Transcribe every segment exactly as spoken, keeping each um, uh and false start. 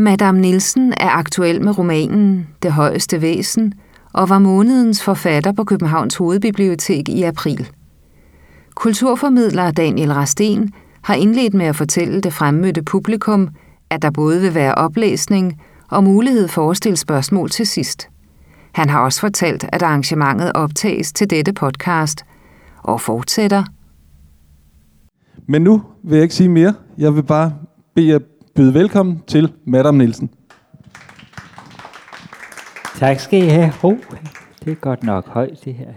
Madame Nielsen er aktuel med romanen Det højeste væsen og var månedens forfatter på Københavns Hovedbibliotek i april. Kulturformidler Daniel Rasten har indledt med at fortælle det fremmødte publikum, at der både vil være oplæsning og mulighed for at stille spørgsmål til sidst. Han har også fortalt, at arrangementet optages til dette podcast og fortsætter. Men nu vil jeg ikke sige mere. Jeg vil bare bede jer byde velkommen til Madame Nielsen. Tak skal I have. Oh, det er godt nok højt det her.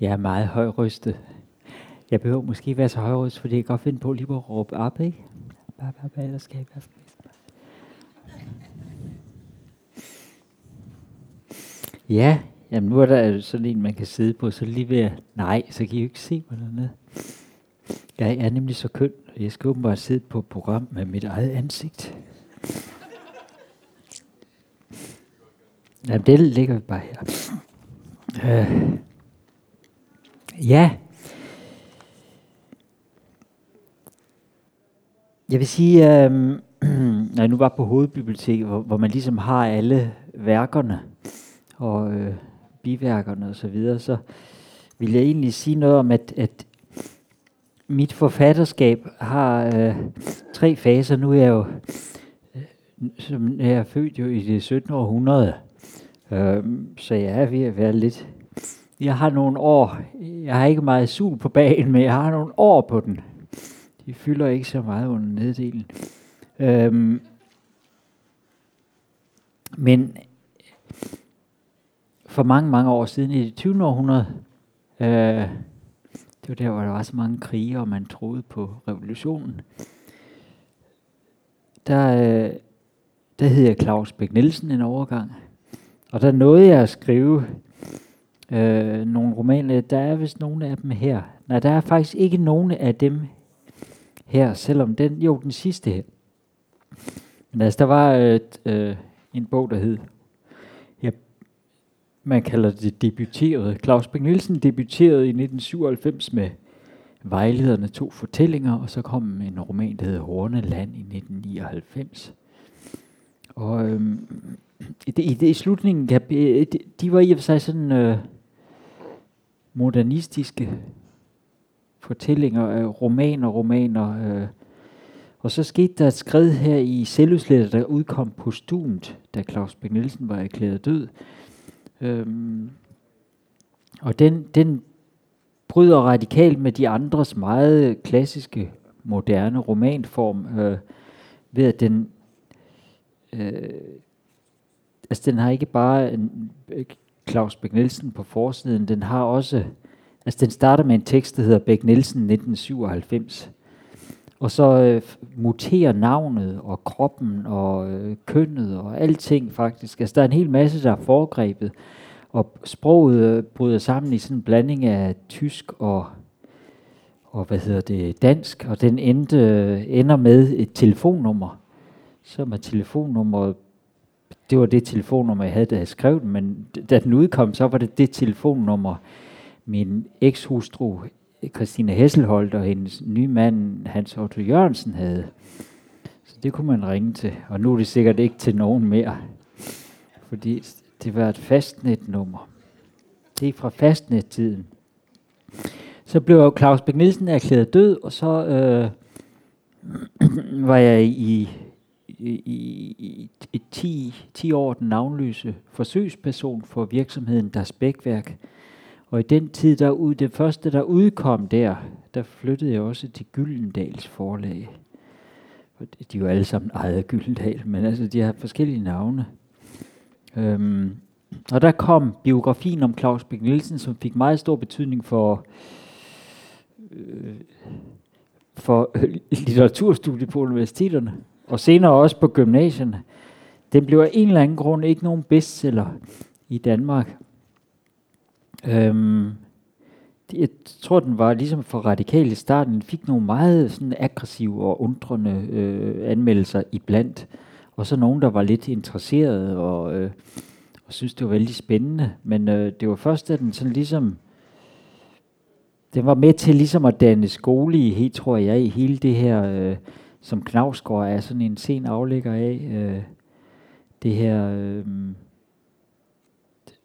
Jeg er meget højrystet. Jeg behøver måske ikke være så højrystet, fordi jeg kan godt finde på lige at råbe op, ikke? Bare, bare, bare, ellers skal jeg ikke. Ja, jamen nu er der sådan en, man kan sidde på, så lige ved at, nej, så kan I jo ikke se mig dernede. Jeg er nemlig så køn, og jeg skal åbenbart sidde på et program med mit eget ansigt. Jamen det ligger vi bare her. Øh. Ja. Jeg vil sige, øh, når jeg nu var på Hovedbiblioteket, hvor, hvor man ligesom har alle værkerne, og øh, biværkerne og så videre, så vil jeg egentlig sige noget om, at, at mit forfatterskab har øh, tre faser. Nu er jeg jo øh, som jeg er født jo i det syttende århundrede, øh, så jeg er ved at være lidt. Jeg har nogle år. Jeg har ikke meget sul på bagen, men jeg har nogle år på den. De fylder ikke så meget under neddelen. Øh, men for mange, mange år siden, i det tyvende århundrede, øh, det var der, hvor der var så mange krige, og man troede på revolutionen, der, øh, der hed jeg Claus Beck-Nielsen en overgang, og der nåede jeg at skrive øh, nogle romaner. Der er vist nogle af dem her. Nej, der er faktisk ikke nogen af dem her, selvom den, jo, den sidste her. Men altså, der var et, øh, en bog, der hed, man kalder det debuterede. Claus Beck-Nielsen debuterede i nitten syvoghalvfems med Vejlederne to fortællinger, og så kom en roman, der hedder Horneland i nitten nioghalvfems. Og øhm, i, det, i, det, i slutningen, de, de var i og for sig sådan øh, modernistiske fortællinger, øh, romaner, romaner. Øh. Og så skete der et skred her i selvudsletter, der udkom postumt, da Claus Beck-Nielsen var erklæret død. Øhm, og den, den bryder radikalt med de andres meget klassiske, moderne romanform, øh, ved at den, øh, altså den har ikke bare en, øh, Claus Beck-Nielsen på forsiden, den har også, altså den starter med en tekst, der hedder Beck-Nielsen nitten syvoghalvfems, og så øh, muterer navnet og kroppen og øh, kønnet og alting faktisk. Altså der er en hel masse, der er foregrebet. Og sproget øh, bryder sammen i sådan en blanding af tysk og, og hvad hedder det, dansk. Og den endte, øh, ender med et telefonnummer. Som er telefonnummeret, det var det telefonnummer, jeg havde, da jeg skrev den. Men da den udkom, så var det det telefonnummer, min ekshustru Kristine Hesselholt og hendes nye mand, Hans Otto Jørgensen, havde. Så det kunne man ringe til. Og nu er det sikkert ikke til nogen mere. Fordi det var et fastnetnummer. Det er fra fastnettiden. Så blev Claus Beck-Nielsen erklæret død, og så øh, var jeg i, i, i, i ti år den navnløse forsøgsperson for virksomheden Das Beckwerk. Og i den tid, der ud, det første, der udkom der, der flyttede jeg også til Gyldendals forlag. De er jo alle sammen ejet af Gyldendal, men altså, de har forskellige navne. Øhm, og der kom biografien om Claus Beck-Nielsen, som fik meget stor betydning for, øh, for øh, litteraturstudiet på universiteterne, og senere også på gymnasierne. Den blev af en eller anden grund ikke nogen bestseller i Danmark. Øhm, jeg tror, den var ligesom for radikal i starten. Den fik nogle meget sådan aggressive og undrende øh, anmeldelser iblandt. Og så nogen, der var lidt interesserede og, øh, og synes det var vældig spændende. Men øh, det var først, at den sådan ligesom, den var med til ligesom at danne skole i, tror jeg, i hele det her øh, som Knausgård er sådan en sen aflægger af øh, det her øh,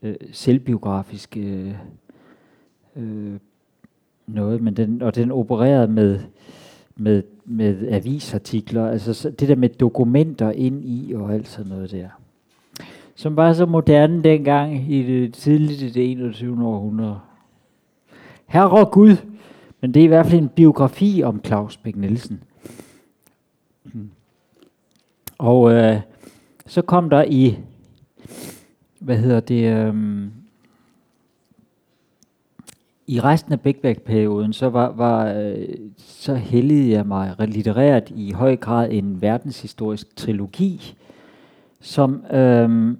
øh, selvbiografiske øh, øh, noget, men den, og den opererede med med med avisartikler, altså det der med dokumenter ind i og alt sådan noget der, som var så moderne dengang i det tidlige det enogtyvende århundrede. Herre Gud, men det er i hvert fald en biografi om Claus Beck-Nielsen. Og øh, så kom der i, hvad hedder det, øh, i resten af Beckwerk-perioden, så var, var øh, så heldigede jeg mig litterært i høj grad en verdenshistorisk trilogi, som, øh,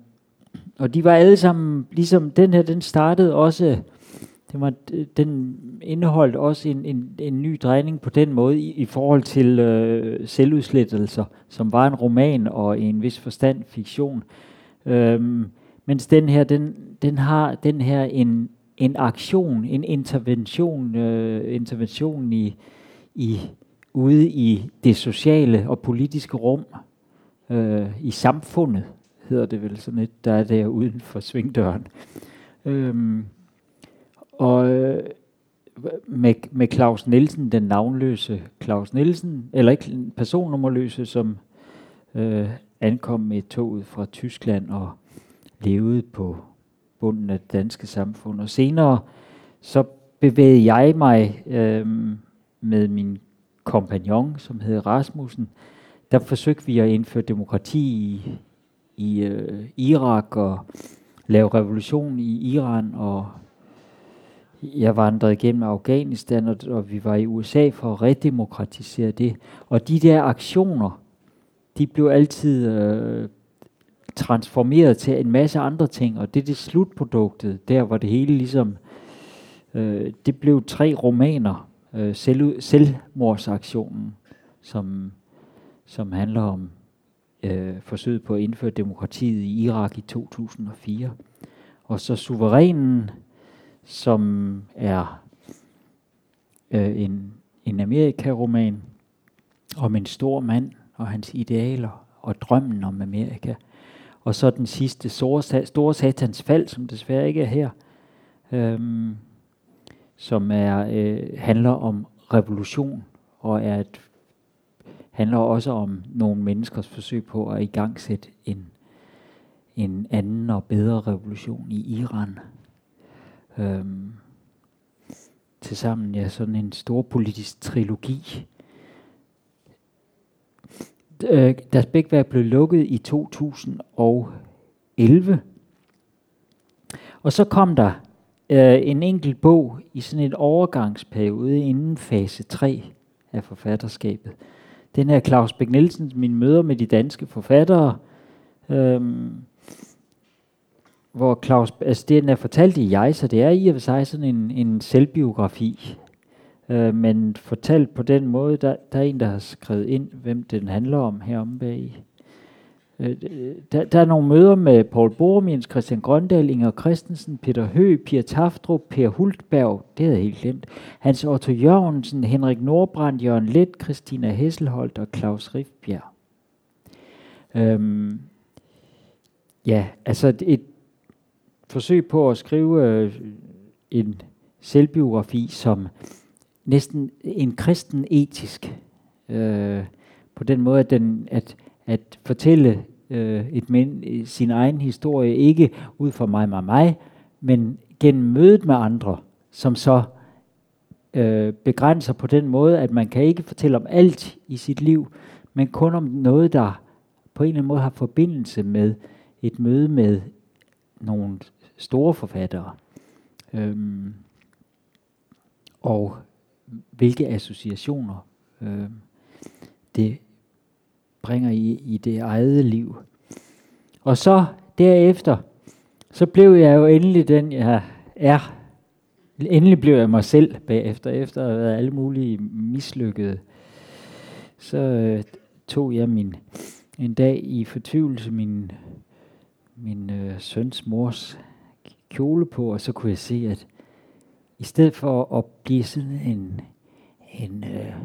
og de var alle sammen, ligesom den her, den startede også, det var, den indeholdt også en, en, en ny drejning på den måde i, i forhold til øh, selvudslettelser, som var en roman og i en vis forstand fiktion. Øhm, mens den her, den, den har den her en, en aktion, en intervention, øh, intervention i, i, ude i det sociale og politiske rum, øh, i samfundet, hedder det vel sådan lidt, der er der uden for svingdøren. Øhm, Og øh, med, med Claus Nielsen, den navnløse Claus Nielsen, eller ikke personnummerløse, som øh, ankom med toget fra Tyskland og levede på bunden af det danske samfund. Og senere så bevægede jeg mig øh, med min kompagnon, som hed Rasmussen. Der forsøgte vi at indføre demokrati i, i øh, Irak og lave revolution i Iran, og jeg vandrede igennem Afghanistan, og, og vi var i U S A for at redemokratisere det. Og de der aktioner, de blev altid øh, transformeret til en masse andre ting, og det er det slutproduktet, der hvor det hele ligesom, øh, det blev tre romaner, øh, selv, selvmordsaktionen, som, som handler om øh, forsøget på at indføre demokratiet i Irak i to tusind og fire. Og så Suverænen, som er øh, en, en Amerika-roman om en stor mand og hans idealer og drømmen om Amerika. Og så den sidste, store, store satans fald, som desværre ikke er her, øh, som er, øh, handler om revolution og er et, handler også om nogle menneskers forsøg på at igangsætte en, en anden og bedre revolution i Iran. Øhm, tilsammen ja, sådan en stor politisk trilogi. Øh, Das Beckwerk blev lukket i to tusind og elleve, og så kom der øh, en enkelt bog i sådan en overgangsperiode inden fase tre af forfatterskabet. Den her Claus Beck-Nielsen, Mine møder med de danske forfattere, øh, hvor Claus, altså den er fortalt i jeg, så det er i og for sig sådan en, en selvbiografi, øh, men fortalt på den måde, der, der er en, der har skrevet ind, hvem den handler om heromme bag. Øh, der, der er nogle møder med Poul Borum, Jens Christian Grøndal, Inger Christensen, Peter Høe, Pia Taftrup, Per Hultberg, det havde jeg helt glemt, Hans Otto Jørgensen, Henrik Nordbrandt, Jørgen Let, Kristine Hesselholt og Claus Rifbjerg. Øh, ja, altså et forsøg på at skrive øh, en selvbiografi som næsten en kristen etisk. Øh, på den måde, at, den, at, at fortælle øh, et men, sin egen historie, ikke ud fra mig, mig, mig, men gennem mødet med andre, som så øh, begrænser på den måde, at man kan ikke fortælle om alt i sit liv, men kun om noget, der på en eller anden måde har forbindelse med et møde med nogle store forfattere, øhm, og hvilke associationer øhm, det bringer i, i det eget liv. Og så derefter, så blev jeg jo endelig den, jeg er. Endelig blev jeg mig selv bagefter, efter at have været alle mulige mislykkede. Så øh, tog jeg min, en dag i fortvivlelse min min øh, søns mors kjole på, og så kunne jeg se, at i stedet for at blive sådan en, en øh,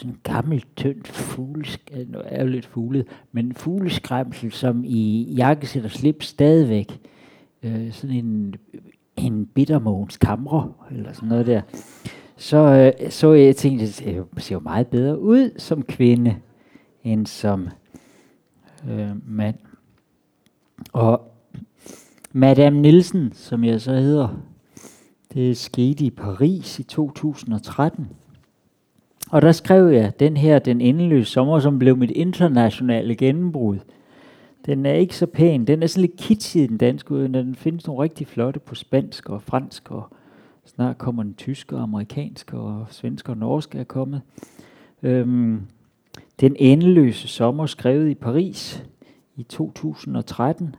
sådan en gammel, tynd fugleskræmsel, nu er jo lidt fuglet, men fugleskræmsel, som i jakkesæt og slips stadigvæk, øh, sådan en, en bittermågens kamre, eller sådan noget der, så, øh, så jeg tænkte, at jeg ser jo meget bedre ud som kvinde, end som øh, mand. Og Madame Nielsen, som jeg så hedder, det skete i Paris i to tusind og tretten. Og der skrev jeg den her, den endeløse sommer, som blev mit internationale gennembrud. Den er ikke så pæn. Den er sådan lidt kitschig i den danske udgave. Den findes nogle rigtig flotte på spansk og fransk, og snart kommer den tyske og amerikanske, og svensk og norsk er kommet. Øhm, den endeløse sommer skrevet i Paris i to tusind og tretten,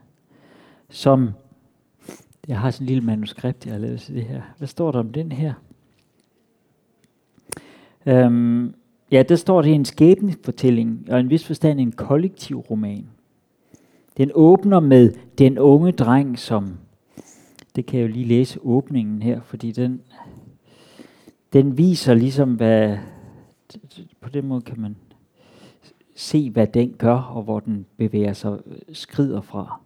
som... Jeg har sådan en lille manuskript, jeg har lavet til det her. Hvad står der om den her? Øhm, ja, der står det en skæbnefortælling, og en vis forstand en kollektiv roman. Den åbner med den unge dreng, som... Det kan jeg jo lige læse åbningen her, fordi den, den viser ligesom, hvad... På den måde kan man se, hvad den gør, og hvor den bevæger sig, skrider fra.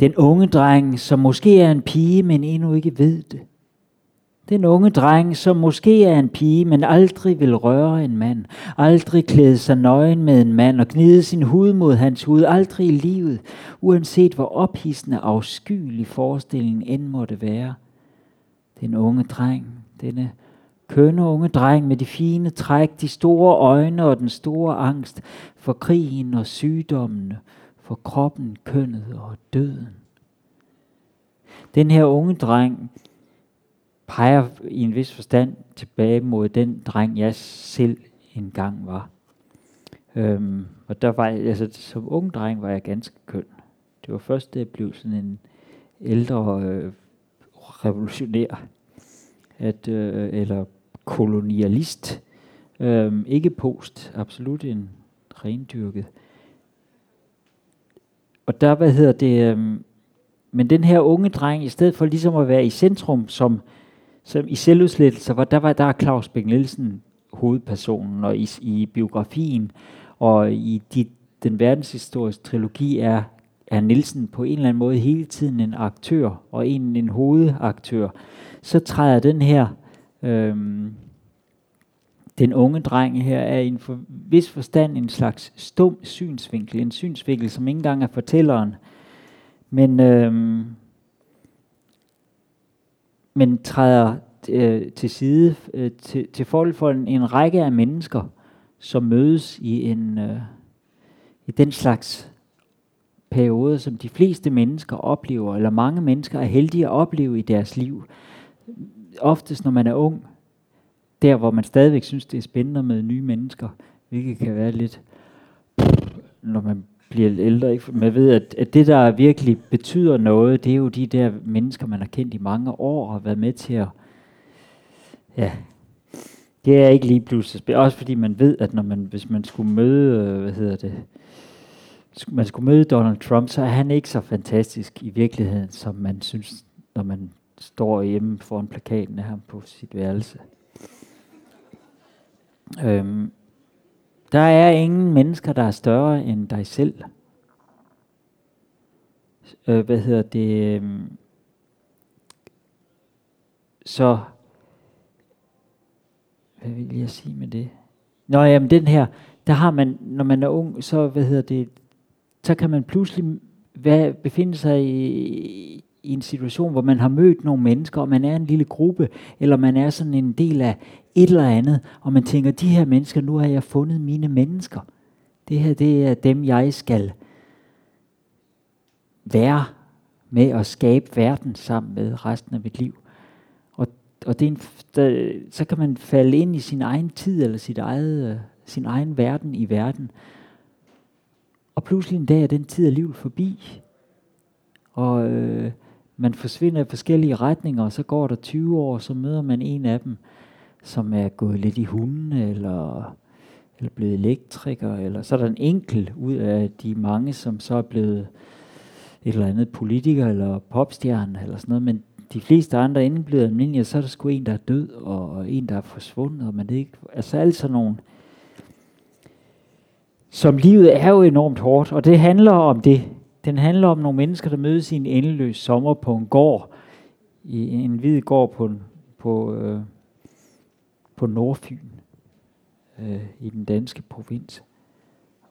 Den unge dreng, som måske er en pige, men endnu ikke ved det. Den unge dreng, som måske er en pige, men aldrig vil røre en mand. Aldrig klæde sig nøgen med en mand og gnide sin hud mod hans hud. Aldrig i livet, uanset hvor ophidsende afskyelig forestillingen end måtte være. Den unge dreng, denne kønne unge dreng med de fine træk, de store øjne og den store angst for krigen og sygdommene. For kroppen, kønnet og døden. Den her unge dreng peger i en vis forstand tilbage mod den dreng, jeg selv engang var. Øhm, og der var, altså, som ung dreng var jeg ganske køn. Det var først, da jeg blev sådan en ældre øh, revolutionær, at, øh, eller kolonialist. Øhm, ikke post, absolut en rendyrket. Og der, hvad hedder det, øhm, men den her unge dreng, i stedet for ligesom at være i centrum, som, som i selvudslættelser, var, der var der Claus Beck-Nielsen hovedpersonen, og i, i biografien, og i de, den verdenshistoriske trilogi, er, er Nielsen på en eller anden måde hele tiden en aktør, og en, en hovedaktør. Så træder den her, øhm, den unge dreng her, er i en for, vis forstand en slags stum synsvinkel. En synsvinkel, som ikke engang er fortælleren. Men, øhm, men træder øh, til side øh, til, til forhold for en, en række af mennesker, som mødes i, en, øh, i den slags periode, som de fleste mennesker oplever, eller mange mennesker er heldige at opleve i deres liv. Oftest når man er ung, der, hvor man stadigvæk synes, det er spændende at møde nye mennesker, hvilket kan være lidt, når man bliver ældre. Ikke? Man ved, at, at det, der virkelig betyder noget, det er jo de der mennesker, man har kendt i mange år og har været med til at... Ja, det er ikke lige pludselig spændende. Også fordi man ved, at når man, hvis man skulle møde, hvad hedder det, man skulle møde Donald Trump, så er han ikke så fantastisk i virkeligheden, som man synes, når man står hjemme foran plakaten af ham på sit værelse. Øhm, der er ingen mennesker, der er større end dig selv. Øh, hvad hedder det? Øhm, så hvad vil jeg sige med det? Nå, jamen den her, der har man, når man er ung, så hvad hedder det? Så kan man pludselig hvad, befinde sig i, i en situation, hvor man har mødt nogle mennesker, og man er en lille gruppe, eller man er sådan en del af et eller andet, og man tænker, de her mennesker, nu har jeg fundet mine mennesker. Det her, det er dem, jeg skal være med og skabe verden sammen med resten af mit liv. Og, og det er en, der, så kan man falde ind i sin egen tid, eller sit eget, uh, sin egen verden i verden. Og pludselig en dag er den tid alligevel forbi, og øh, man forsvinder i forskellige retninger, og så går der tyve år, og så møder man en af dem, som er gået lidt i hunden, eller, eller blevet elektriker, eller så er der en enkel ud af de mange, som så er blevet et eller andet politiker, eller popstjerne, eller sådan noget, men de fleste andre inden bliver almindelige, så er der sgu en, der er død, og, og en, der er forsvundet, men det er ikke, altså alle sådan nogle, som livet er jo enormt hårdt, og det handler om det. Den handler om nogle mennesker, der mødes i en endeløs sommer på en gård, i en hvid gård på, på, øh, på Nordfyn, øh, i den danske provins.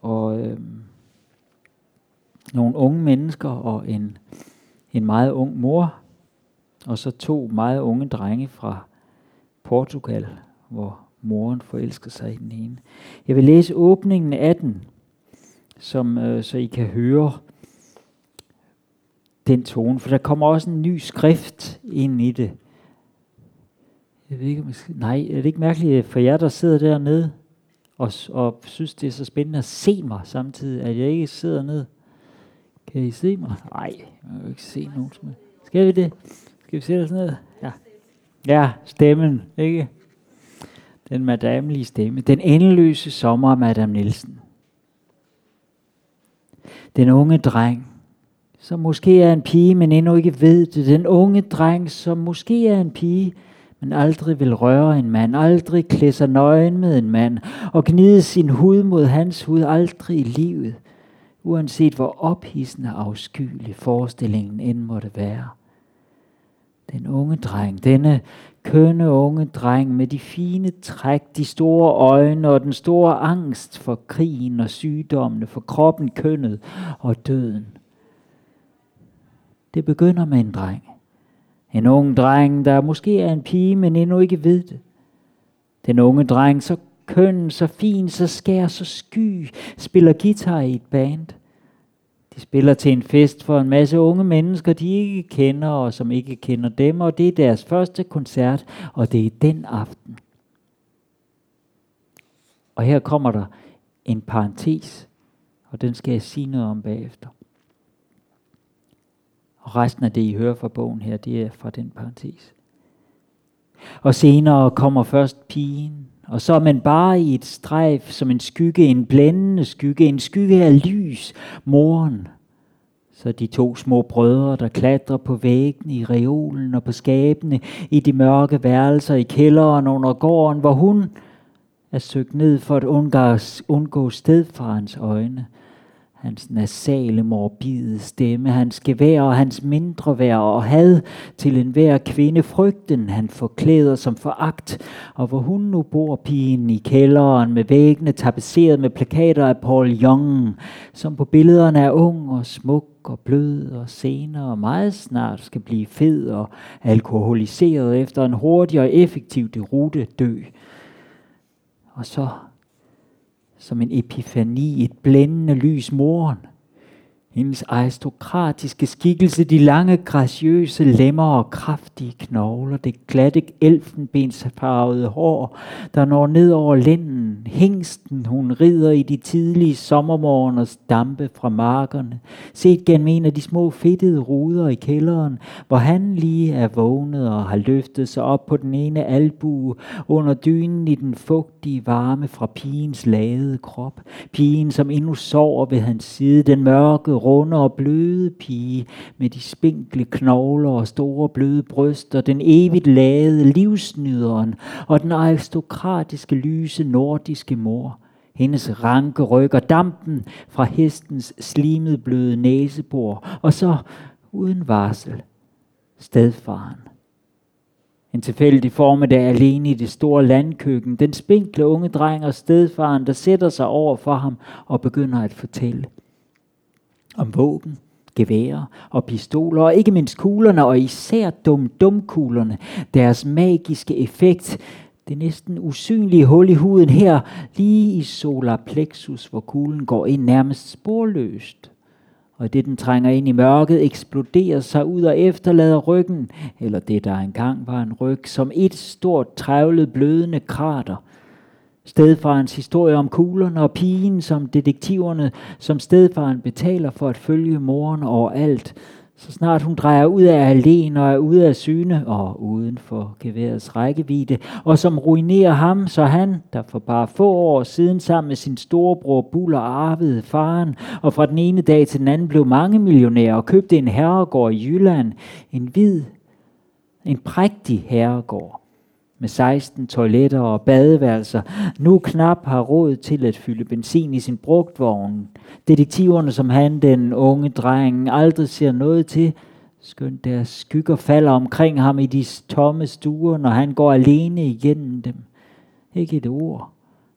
Og øh, nogle unge mennesker og en, en meget ung mor, og så to meget unge drenge fra Portugal, hvor moren forelsker sig i den ene. Jeg vil læse åbningen af den, som, øh, så I kan høre den tone, for der kommer også en ny skrift ind i det. Jeg ved ikke, om jeg skal... Nej, er det ikke mærkeligt for jer, der sidder dernede og, og synes, det er så spændende at se mig samtidig, at jeg ikke sidder ned? Kan I se mig? Nej, jeg kan ikke se nogen. Skal vi det? Skal vi se det sådan noget? Ja, ja, stemmen, ikke? Den madamelige stemme. Den endeløse sommer af Madame Nielsen. Den unge dreng, som måske er en pige, men endnu ikke ved det. Den unge dreng, som måske er en pige, men aldrig vil røre en mand. Aldrig klæde sig nøgen med en mand. Og gnide sin hud mod hans hud. Aldrig i livet. Uanset hvor ophidsende og afskyelig forestillingen end måtte være. Den unge dreng, denne kønne unge dreng med de fine træk, de store øjne og den store angst for krigen og sygdommene, for kroppen, kønnet og døden. Det begynder med en dreng. En ung dreng, der måske er en pige, men endnu ikke ved det. Den unge dreng, så køn, så fin, så skær, så sky, spiller guitar i et band. De spiller til en fest for en masse unge mennesker, de ikke kender, og som ikke kender dem, og det er deres første koncert, og det er den aften. Og her kommer der en parentes, og den skal jeg sige noget om bagefter. Og resten af det, I hører fra bogen her, det er fra den parentes. Og senere kommer først pigen, og så men bare i et strejf, som en skygge, en blændende skygge, en skygge af lys, moren. Så de to små brødre, der klatrer på væggene, i reolen og på skabene, i de mørke værelser, i kælderen under gården, hvor hun er søgt ned for at undgå stedfarens øjne. Hans nasale, morbide stemme, hans gevær og hans mindre værd og had til enhver kvinde, frygten han forklæder som foragt, og hvor hun nu bor, pigen, i kælderen med væggene tapetseret med plakater af Paul Young, som på billederne er ung og smuk og blød og senere meget snart skal blive fed og alkoholiseret efter en hurtig og effektiv derute dø. Og så som en epifani, et blændende lys, moren. Hendes aristokratiske skikkelse, de lange, graciøse lemmer og kraftige knogler, det glatte elfenbensfarvede hår, der når ned over lænden, hængsten hun rider i de tidlige sommermorgeners dampe fra markerne, set gennem en af de små fedtede ruder i kælderen, hvor han lige er vågnet og har løftet sig op på den ene albue under dynen i den fugtige varme fra pigens lagede krop. Pigen, som endnu sover ved hans side, den mørke, runde og bløde pige med de spinkle knogler og store bløde bryster, den evigt lagede livsnyderen og den aristokratiske lyse nordiske mor. Hendes ranke ryg og dampen fra hestens slimet bløde næsebor, og så uden varsel stedfaren. En tilfældig formiddag alene i det store landkøkken, den spinkle unge dreng og stedfaren, der sætter sig over for ham og begynder at fortælle om våben, geværer og pistoler, og ikke mindst kuglerne, og især dum-dum-kuglerne, deres magiske effekt, det næsten usynlige hul i huden her, lige i solar plexus, hvor kuglen går ind nærmest sporløst. Og det, den trænger ind i mørket, eksploderer sig ud og efterlader ryggen, eller det, der engang var en ryg, som et stort, trævlet, blødende krater. Stedfarens historie om kuglerne og pigen som detektiverne, som stedfaren betaler for at følge moren overalt, så snart hun drejer ud af alene og er ude af syne og uden for geværets rækkevidde, og som ruinerer ham, så han, der for bare få år siden sammen med sin storebror Buller arvede faren, og fra den ene dag til den anden blev mange millionærer og købte en herregård i Jylland, en hvid En prægtig herregård med seksten toiletter og badeværelser, nu knap har råd til at fylde benzin i sin brugtvogn. Detektiverne, som han, den unge drengen, aldrig ser noget til, skønt deres skygger falder omkring ham i de tomme stuer, når han går alene igennem dem. Ikke et ord,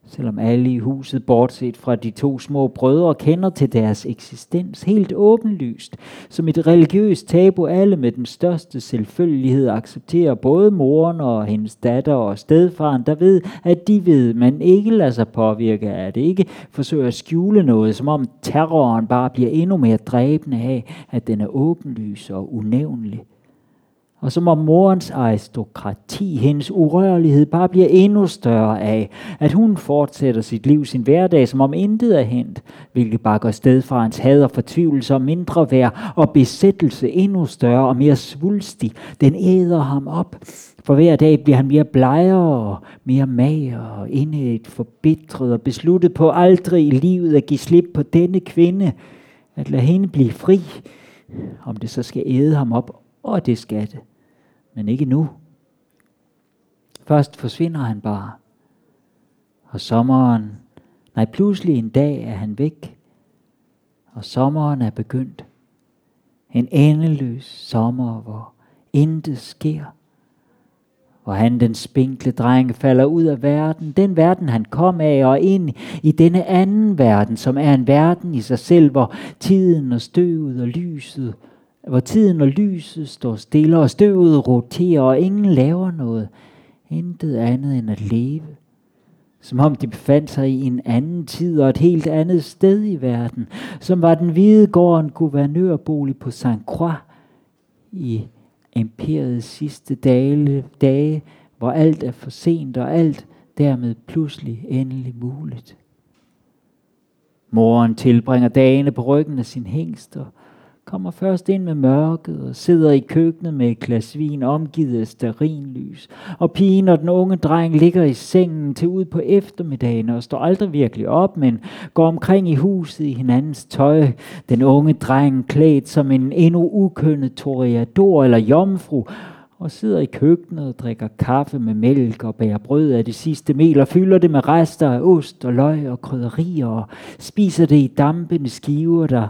selvom alle i huset, bortset fra de to små brødre, kender til deres eksistens helt åbenlyst, som et religiøst tabu alle med den største selvfølgelighed accepterer, både moren og hendes datter og stedfaren, der ved, at de ved, men ikke lader sig påvirke af det, ikke forsøger at skjule noget, som om terroren bare bliver endnu mere dræbende af, at den er åbenlys og unævnlig. Og som om morens aristokrati, hendes urørlighed, bare bliver endnu større af, at hun fortsætter sit liv, sin hverdag, som om intet er hent, hvilket bare går stedfarens had og fortvivlelse og mindre værd og besættelse endnu større og mere svulstig. Den æder ham op, for hver dag bliver han mere blegere, mere mager og indet forbitret og besluttet på aldrig i livet at give slip på denne kvinde, at lade hende blive fri, om det så skal æde ham op. Og det skal det. Men ikke nu. Først forsvinder han bare. Og sommeren, nej pludselig en dag er han væk. Og sommeren er begyndt. En endeløs sommer, hvor intet sker. Hvor han, den spinkle dreng, falder ud af verden. Den verden, han kom af og ind i denne anden verden, som er en verden i sig selv, hvor tiden og støvet og lyset hvor tiden og lyset står stille, og støvet roterer, og ingen laver noget. Intet andet end at leve. Som om de befandt sig i en anden tid og et helt andet sted i verden. Som var den hvide gården guvernørbolig på Saint Croix i imperiets sidste dage, dage, hvor alt er for sent og alt dermed pludselig endelig muligt. Moren tilbringer dagene på ryggen af sin hængster. Kommer først ind med mørket og sidder i køkkenet med et glas vin omgivet af stearinlys. Og pigen og den unge dreng ligger i sengen til ud på eftermiddagen og står aldrig virkelig op, men går omkring i huset i hinandens tøj. Den unge dreng klædt som en endnu ukønnet toreador eller jomfru og sidder i køkkenet og drikker kaffe med mælk og bærer brød af det sidste mel og fylder det med rester af ost og løg og krydderier og spiser det i dampende skiver, der...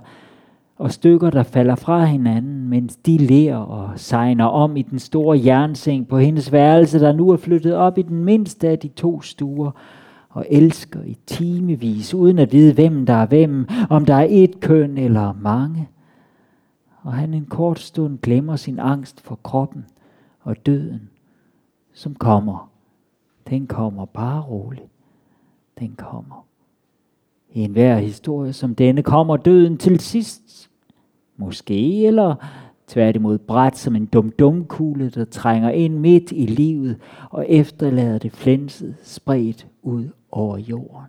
og stykker, der falder fra hinanden, mens de ler og sejner om i den store jernseng på hendes værelse, der nu er flyttet op i den mindste af de to stuer, og elsker i timevis, uden at vide, hvem der er hvem, om der er et køn eller mange. Og han en kort stund glemmer sin angst for kroppen og døden, som kommer. Den kommer bare roligt. Den kommer. I enhver historie som denne kommer døden til sidst. Måske, eller tværtimod bræt som en dum-dum-kugle, der trænger ind midt i livet og efterlader det flænset spredt ud over jorden.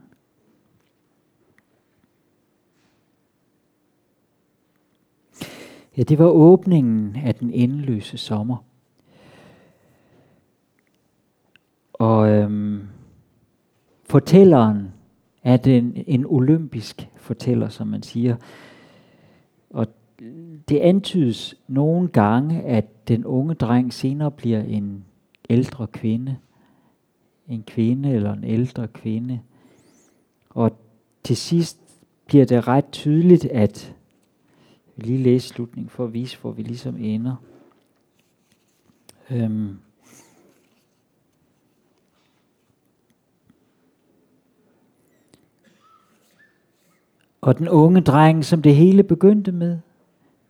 Ja, det var åbningen af den endeløse sommer. Og øhm, fortælleren er den en olympisk fortæller, som man siger. Og det antydes nogle gange, at den unge dreng senere bliver en ældre kvinde. En kvinde eller en ældre kvinde. Og til sidst bliver det ret tydeligt, at... Jeg vil lige læse slutningen for at vise, hvor vi ligesom ender. Øhm. Og den unge dreng, som det hele begyndte med.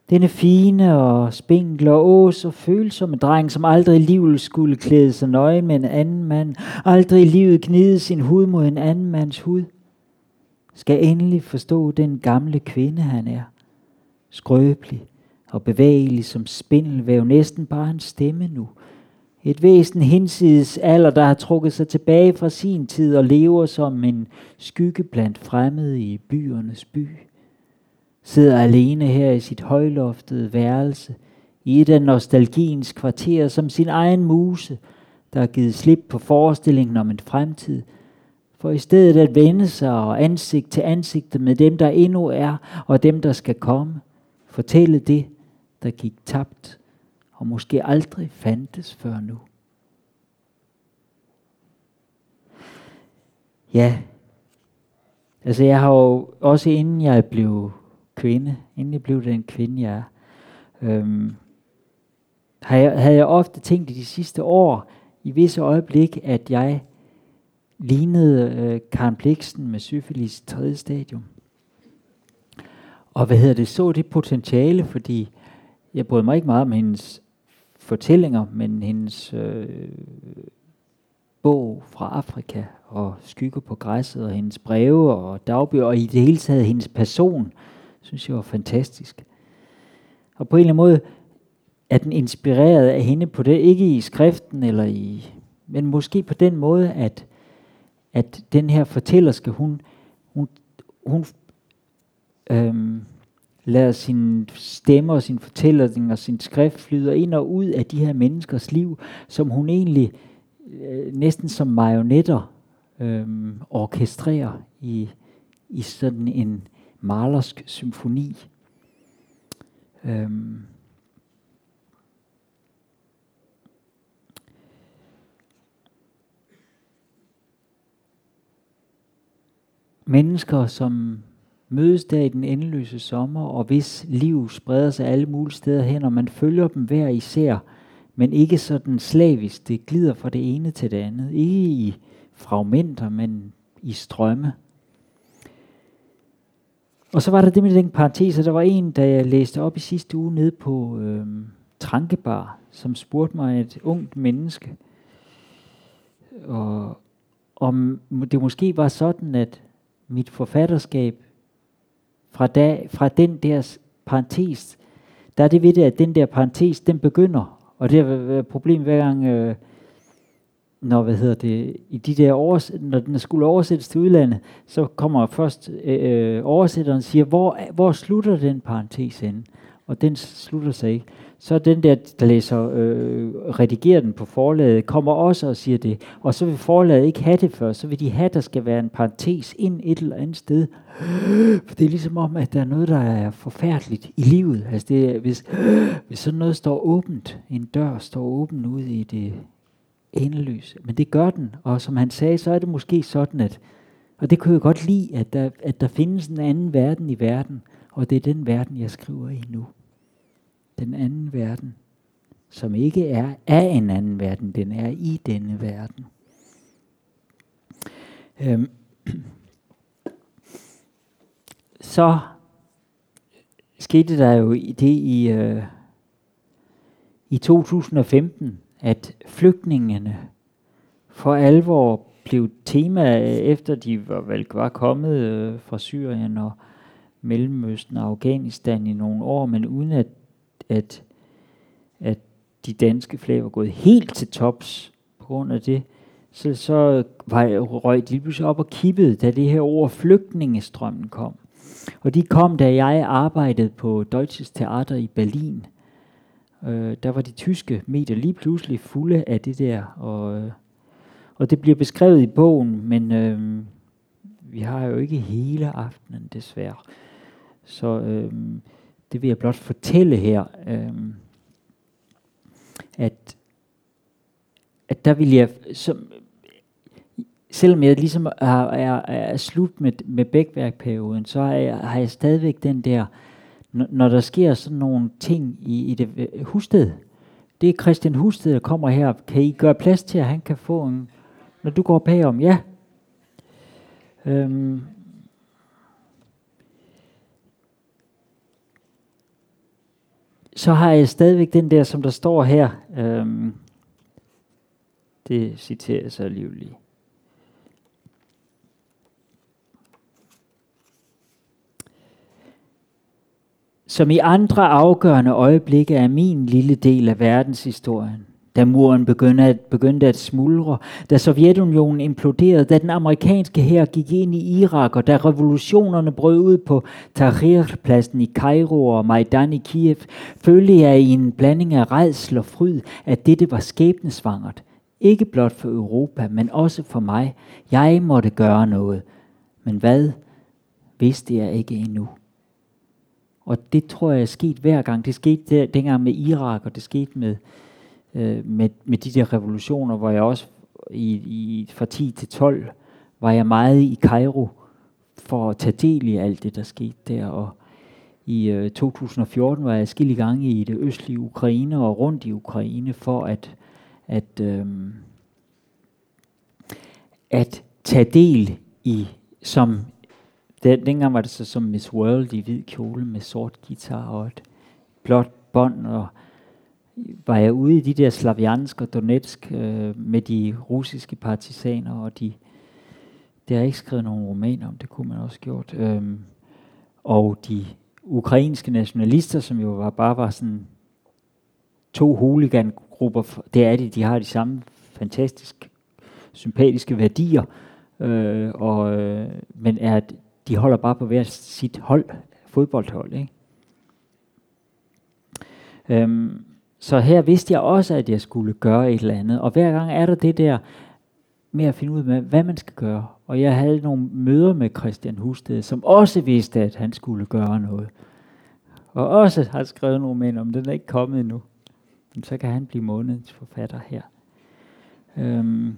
Denne fine og spinkle og ås og følsomme dreng, som aldrig i livet skulle klæde sig nøje med en anden mand, aldrig i livet gnide sin hud mod en anden mands hud, skal endelig forstå den gamle kvinde, han er. Skrøbelig og bevægelig som spindelvæv, næsten bare hans stemme nu. Et væsen hinsides alder, der har trukket sig tilbage fra sin tid og lever som en skygge blandt fremmede i byernes by. Sidder alene her i sit højloftede værelse, i et af nostalgiens kvarter, som sin egen muse, der har givet slip på forestillingen om en fremtid, for i stedet at vende sig og ansigt til ansigt med dem, der endnu er, og dem, der skal komme, fortælle det, der gik tabt. og måske aldrig fandtes før nu. Ja, altså jeg har jo også inden jeg blev kvinde, inden jeg blev den kvinde jeg er, øhm, havde jeg ofte tænkt i de sidste år, i visse øjeblik, at jeg lignede øh, Karen Blixen med syfilis tredje stadium. Og hvad hedder det, så det potentiale, fordi jeg brød mig ikke meget om hendes fortællinger, men hendes øh, bog fra Afrika og skygger på græsset og hendes breve og dagbøger og i det hele taget hendes person, synes jeg var fantastisk. Og på en eller anden måde er den inspireret af hende på det, ikke i skriften eller i, men måske på den måde, at at den her fortællerske, hun hun hun øhm, lader sin stemme og sin fortælling og sin skrift flyder ind og ud af de her menneskers liv, som hun egentlig øh, næsten som marionetter øhm, orkestrerer i i sådan en malersk symfoni. Øhm. Mennesker, som mødes der i den endeløse sommer, og hvis liv spreder sig alle mulige steder hen, og man følger dem hver især, men ikke sådan slavisk. Det glider fra det ene til det andet. Ikke i fragmenter, men i strømme. Og så var der det med den parentes, der var en, da jeg læste op i sidste uge nede på øh, Trankebar, som spurgte mig, et ungt menneske, og om det måske var sådan, at mit forfatterskab, fra, da, fra den der parentes, der er det ved det, at den der parentes, den begynder. Og det er et problem hver gang, øh, når, hvad hedder det, i de der overs- når den skulle oversættes til udlandet, så kommer først øh, oversætteren og siger, hvor, hvor slutter den parentes henne? Og den slutter sig ikke. Så den der, der læser, øh, redigerer den på forlaget, kommer også og siger det. Og så vil forlaget ikke have det før. Så vil de have, der skal være en parentes ind et eller andet sted. For det er ligesom om, at der er noget, der er forfærdeligt i livet. Altså det er, hvis, hvis sådan noget står åbent, en dør står åben ude i det endeløse. Men det gør den. Og som han sagde, så er det måske sådan, at, og det kunne jeg godt lide, at der, at der findes en anden verden i verden. Og det er den verden, jeg skriver i nu. Den anden verden, som ikke er af en anden verden, den er i denne verden. Øhm. Så skete der jo det i, øh, i to tusind og femten, at flygtningene for alvor blev tema, efter de var, vel, var kommet øh, fra Syrien og Mellemøsten og Afghanistan i nogle år, men uden at At, at de danske flag var gået helt til tops på grund af det, så, så var jeg, røg de pludselig op og kippede, da det her ord flygtningestrømmen kom. Og de kom, da jeg arbejdede på Deutsches Theater i Berlin. Øh, der var de tyske medier lige pludselig fulde af det der, og, øh, og det bliver beskrevet i bogen, men øh, vi har jo ikke hele aftenen desværre. Så... Øh, Det vil jeg blot fortælle her, øhm, at, at der vil jeg, som, selvom jeg ligesom er, er, er slut med, med Beckwerk-perioden, så er jeg, har jeg stadigvæk den der, n- når der sker sådan nogle ting i, i det Husted. Det er Christian Husted, der kommer her. Kan I gøre plads til, at han kan få en, når du går bagom? Ja. Øhm. Så har jeg stadigvæk den der, som der står her. Øhm, det citerer jeg så alligevel. Som i andre afgørende øjeblikke er min lille del af verdenshistorien. Da muren begyndte at, begyndte at smuldre, da Sovjetunionen imploderede, da den amerikanske hær gik ind i Irak, og da revolutionerne brød ud på Tahrir-pladsen i Kairo og Majdan i Kiev, følte jeg i en blanding af rædsel og fryd, at dette var skæbnesvangert. Ikke blot for Europa, men også for mig. Jeg måtte gøre noget. Men hvad vidste jeg ikke endnu. Og det tror jeg er sket hver gang. Det skete der, dengang med Irak, og det skete med, øh, med, med de der revolutioner, hvor jeg også i, i, fra ti til tolv var jeg meget i Kairo for at tage del i alt det, der skete der. Og i øh, to tusind og fjorten var jeg skille i gang i det østlige Ukraine og rundt i Ukraine for at, at, øh, at tage del i, som Den, dengang var det så som Miss World i hvid kjole med sort guitar og et blåt bånd, og var jeg ude i de der Slaviansk og Donetsk øh, med de russiske partisaner, og de, det har jeg ikke skrevet nogen roman om, det kunne man også gjort, øhm, og de ukrainske nationalister, som jo var, bare var sådan to hooligangrupper, det er det, de har de samme fantastisk sympatiske værdier, øh, og, øh, men er et, de holder bare på hver sit hold, fodboldhold, ikke? Øhm, så her vidste jeg også, at jeg skulle gøre et eller andet. Og hver gang er der det der med at finde ud af, hvad man skal gøre. Og jeg havde nogle møder med Christian Husted, som også vidste, at han skulle gøre noget. Og også har skrevet nogle mænd om, den er ikke kommet endnu. Men så kan han blive månedens forfatter her. Øhm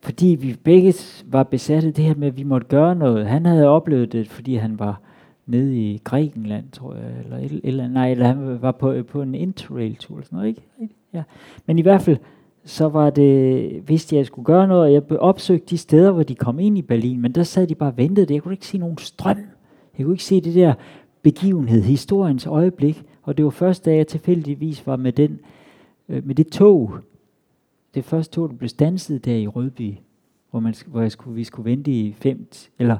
Fordi vi begge var besatte det her med, at vi måtte gøre noget. Han havde oplevet det, fordi han var nede i Grækenland, tror jeg, eller, et, eller, nej, eller han var på, på en interrail-tur eller sådan noget, ikke? Ja. Men i hvert fald, så var det, vidste jeg, at jeg skulle gøre noget, og jeg opsøgte de steder, hvor de kom ind i Berlin, men der sad de bare og ventede det. Jeg kunne ikke se nogen strøm. Jeg kunne ikke se det der begivenhed, historiens øjeblik, og det var første dag, jeg tilfældigvis var med, den, med det tog, det første tog, der blev standset der i Rødby, hvor, man, hvor jeg skulle, vi skulle vente i fem, eller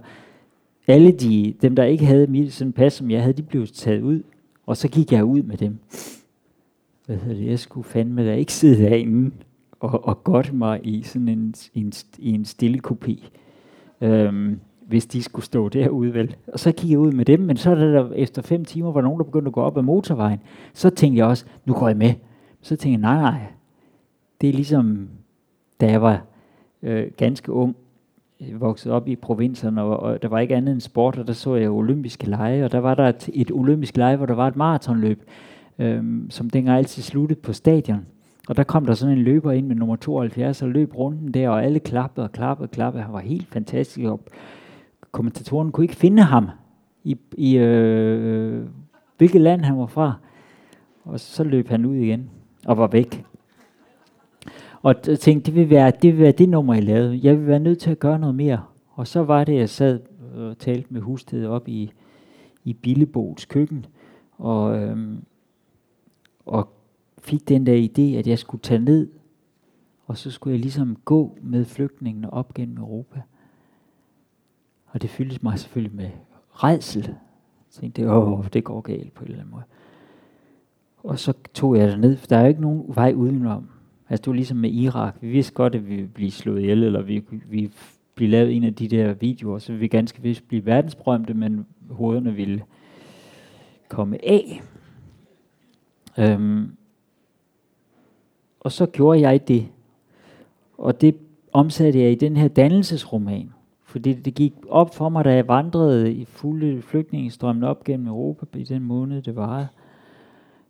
alle de, dem der ikke havde sådan en pas, som jeg havde, de blev taget ud, og så gik jeg ud med dem. Hvad hedder det? Jeg skulle fandme da ikke sidde derinde og, og godte mig i sådan en, en, en stille kopi, øhm, hvis de skulle stå derude, vel. Og så gik jeg ud med dem, men så der, der efter fem timer var nogen, der begyndte at gå op ad motorvejen. Så tænkte jeg også, nu går jeg med. Så tænkte jeg, nej, nej. Det er ligesom, da jeg var øh, ganske ung, vokset op i provinserne, og, og der var ikke andet end sport, og der så jeg olympiske lege, og der var der et, et olympisk lege, hvor der var et maratonløb, øh, som dengang altid sluttede på stadion. Og der kom der sådan en løber ind med nummer tooghalvfjerds, og løb runden der, og alle klappede og klappede og klappede. Han var helt fantastisk, og kommentatoren kunne ikke finde ham, i, i øh, hvilket land han var fra. Og så løb han ud igen, og var væk. Og tænkte, det vil være det, vil være det nummer, jeg lavede. Jeg vil være nødt til at gøre noget mere. Og så var det, jeg sad og talte med Husted op i, i Billebogs køkken. Og, øhm, og fik den der idé, at jeg skulle tage ned. Og så skulle jeg ligesom gå med flygtningene op gennem Europa. Og det fyldte mig selvfølgelig med rædsel. Jeg tænkte, åh, det går galt på en eller anden måde. Og så tog jeg derned, for der er jo ikke nogen vej udenom. Altså det var ligesom med Irak. Vi vidste godt, at vi ville blive slået ihjel, eller vi vi blive lavet en af de der videoer, så ville vi ganske vist blive verdensberømte, men hovederne ville komme af. Øhm. Og så gjorde jeg det. Og det omsatte jeg i den her dannelsesroman. Fordi det gik op for mig, da jeg vandrede i fulde flygtningestrømmen op gennem Europa i den måned, det varede,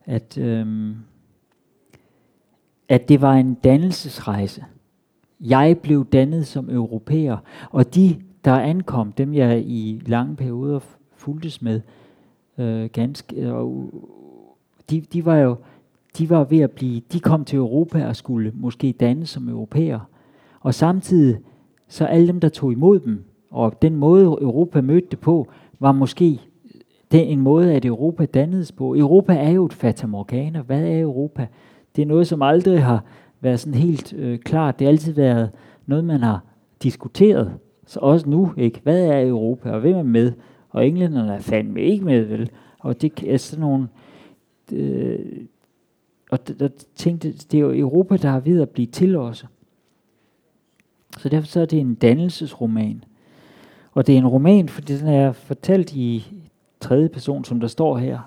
at... Øhm at det var en dannelsesrejse. Jeg blev dannet som europæer, og de, der ankom, dem jeg i lange perioder fulgtes med, øh, ganske, øh, de, de var jo, de var ved at blive, de kom til Europa og skulle måske dannes som europæer, og samtidig så alle dem, der tog imod dem, og den måde Europa mødte det på, var måske den, en måde, at Europa dannedes på. Europa er jo et fatamorgana. Hvad er Europa? Det er noget, som aldrig har været sådan helt øh, klart. Det har altid været noget, man har diskuteret. Så også nu, ikke? Hvad er Europa, og hvem er med? Og englænderne er fandme ikke med, vel? Og det er sådan nogle... Øh, og der tænkte, det er jo Europa, der har ved at blive til også. Så derfor så er det en dannelsesroman. Og det er en roman, fordi den er fortalt i tredje person, som der står her.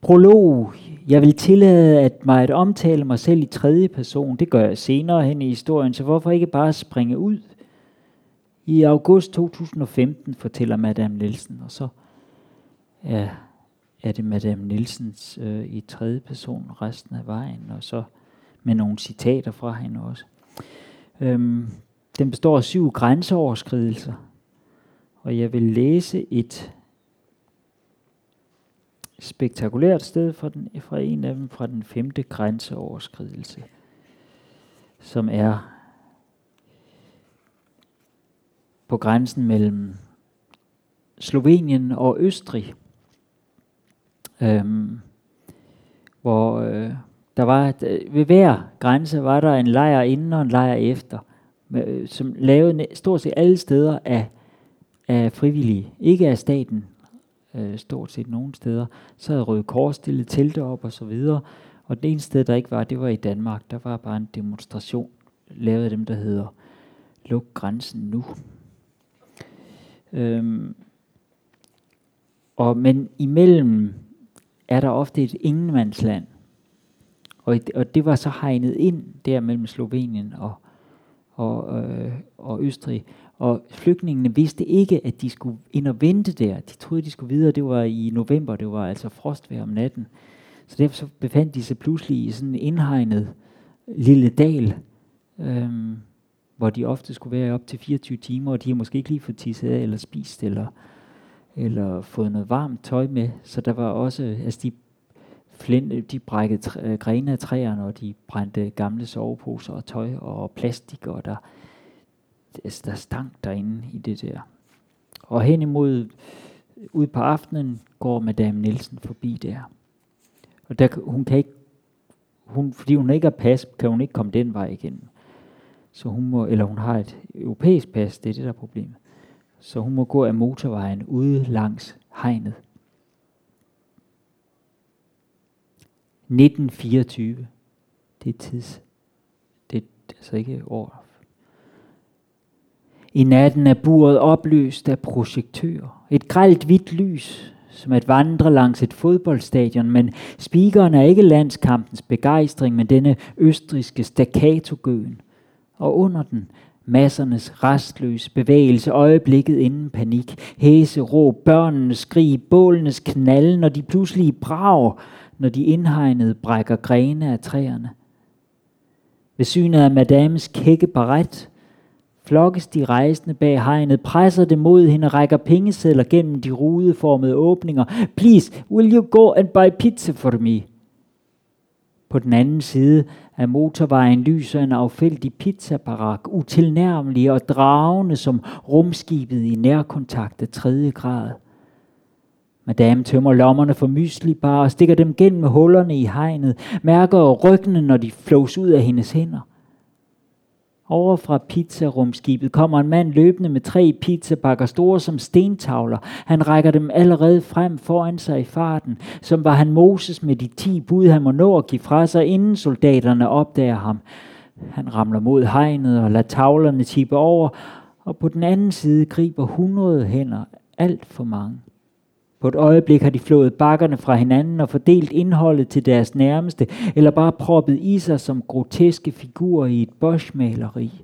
Prolog. Jeg vil tillade at mig at omtale mig selv i tredje person. Det gør jeg senere hen i historien, så hvorfor ikke bare springe ud? I august to tusind og femten fortæller Madame Nielsen, og så er er det Madame Nielsens øh, i tredje person resten af vejen, og så med nogle citater fra hende også. Øhm, den består af syv grænseoverskridelser, og jeg vil læse et spektakulært sted fra, den, fra en af dem, fra den femte grænseoverskridelse, som er på grænsen mellem Slovenien og Østrig, øhm, hvor øh, der var et, ved hver grænse var der en lejr inden og en lejr efter, med, øh, som lavede stort set alle steder af, af frivillige, ikke af staten, øh, stort set nogen steder. Så havde Røde Kors stillet telte op og så videre, og det ene sted der ikke var, det var i Danmark. Der var bare en demonstration lavet af dem, der hedder "Luk grænsen nu". Øhm, og, men imellem er der ofte et ingenmandsland, og, et, og det var så hegnet ind der mellem Slovenien og, og, øh, og Østrig, og flygtningene vidste ikke, at de skulle ind og vente der. De troede, de skulle videre. Det var i november, det var altså frostvejr om natten, så derfor så befandt de sig pludselig i sådan en indhegnet lille dal, øhm, hvor de ofte skulle være op til fireogtyve timer, og de har måske ikke lige fået tisset af, eller spist, eller, eller fået noget varmt tøj med. Så der var også, altså de, flin, de brækkede træ, grene af træerne, og de brændte gamle soveposer og tøj og plastik, og der, altså der stank derinde i det der. Og hen imod, ude på aftenen, går Madame Nielsen forbi der. Og der, hun kan ikke, hun, fordi hun ikke har pas, kan hun ikke komme den vej igennem. Så hun må, eller hun har et europæisk pas, det er det der problem. Så hun må gå af motorvejen ude langs hegnet. nitten fireogtyve, det er tids, det er altså ikke år. I natten er buret opløst af projektører. Et grelt hvidt lys, som at vandre langs et fodboldstadion, men speakeren er ikke landskampens begejstring, men denne østrigske staccato-gøen. Og under den, massernes restløse bevægelse, øjeblikket inden panik, hæseråb, børnenes skrig, bålenes knalden og de pludselige brag, når de indhegnede brækker grene af træerne. Ved synet af madames kække baret, flokkes de rejsende bag hegnet, presser det mod hende og rækker pengesedler gennem de rudeformede åbninger. "Please, will you go and buy pizza for me?" På den anden side af motorvejen lyser en affældig pizzabarak, utilnærmelig og dragende som rumskibet i nærkontakt af tredje grad. Madame tømmer lommerne for myslibar og stikker dem gennem hullerne i hegnet, mærker ryggene, når de flås ud af hendes hænder. Over fra pizzarumskibet kommer en mand løbende med tre pizzabakker store som stentavler. Han rækker dem allerede frem foran sig i farten, som var han Moses med de ti bud, han må nå at give fra sig, inden soldaterne opdager ham. Han ramler mod hegnet og lader tavlerne tippe over, og på den anden side griber hundrede hænder, alt for mange. På et øjeblik har de flået bakkerne fra hinanden og fordelt indholdet til deres nærmeste, eller bare proppet i sig som groteske figurer i et Bosch-maleri.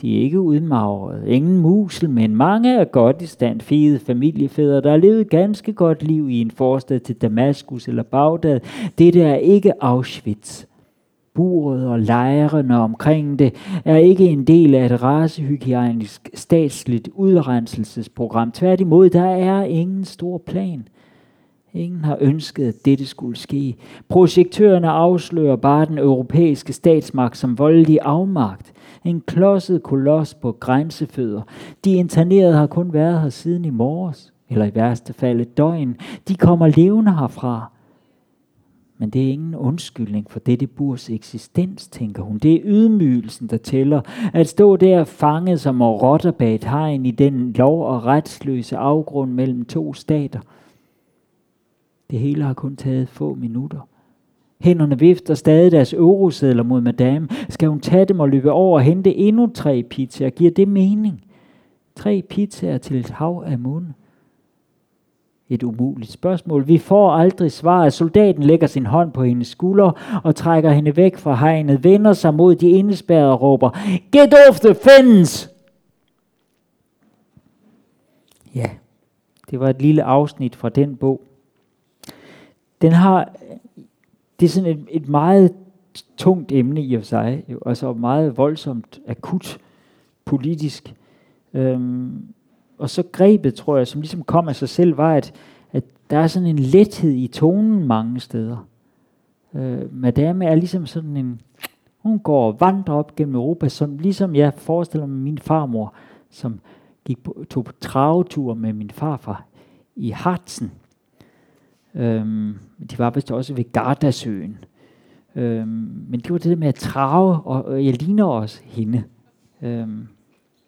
De er ikke udmagrede, ingen musel, men mange er godt i stand fede familiefædre, der har levet ganske godt liv i en forstad til Damaskus eller Bagdad. Dette er ikke Auschwitz. Buret og lejrene omkring det er ikke en del af et racehygienisk statsligt udrenselsesprogram. Tværtimod, der er ingen stor plan. Ingen har ønsket, at dette skulle ske. Projektørerne afslører bare den europæiske statsmagt som voldelig afmagt. En klodset koloss på grænsefødder. De internerede har kun været her siden i morges, eller i værste fald et døgn. De kommer levende herfra. Men det er ingen undskyldning for dette burs eksistens, tænker hun. Det er ydmygelsen, der tæller. At stå der fanget som rotter bag et hegn i den lov- og retsløse afgrund mellem to stater. Det hele har kun taget få minutter. Hænderne vifter stadig deres eurosedler mod madame. Skal hun tage dem og løbe over og hente endnu tre pizzaer? Giver det mening? Tre pizzaer til et hav af munde. Et umuligt spørgsmål. Vi får aldrig svaret. Soldaten lægger sin hånd på hendes skulder og trækker hende væk fra hegnet, vender sig mod de indespærrede og råber: "Get off the fence!" Ja, det var et lille afsnit fra den bog, den har, det er sådan et, et meget tungt emne i og for sig, jo, altså meget voldsomt, akut, politisk. Øhm, og så grebet, tror jeg, som ligesom kom af sig selv, var, at, at der er sådan en lethed i tonen mange steder. Øh, Madame er ligesom sådan en, hun går og vandrer op gennem Europa, som ligesom jeg forestiller mig min farmor, som gik på, tog på travetur med min farfar i Harzen. Øhm, de var vist også ved Gardasøen. Øhm, men det var det der med at trave, og, og jeg ligner også hende. Øhm,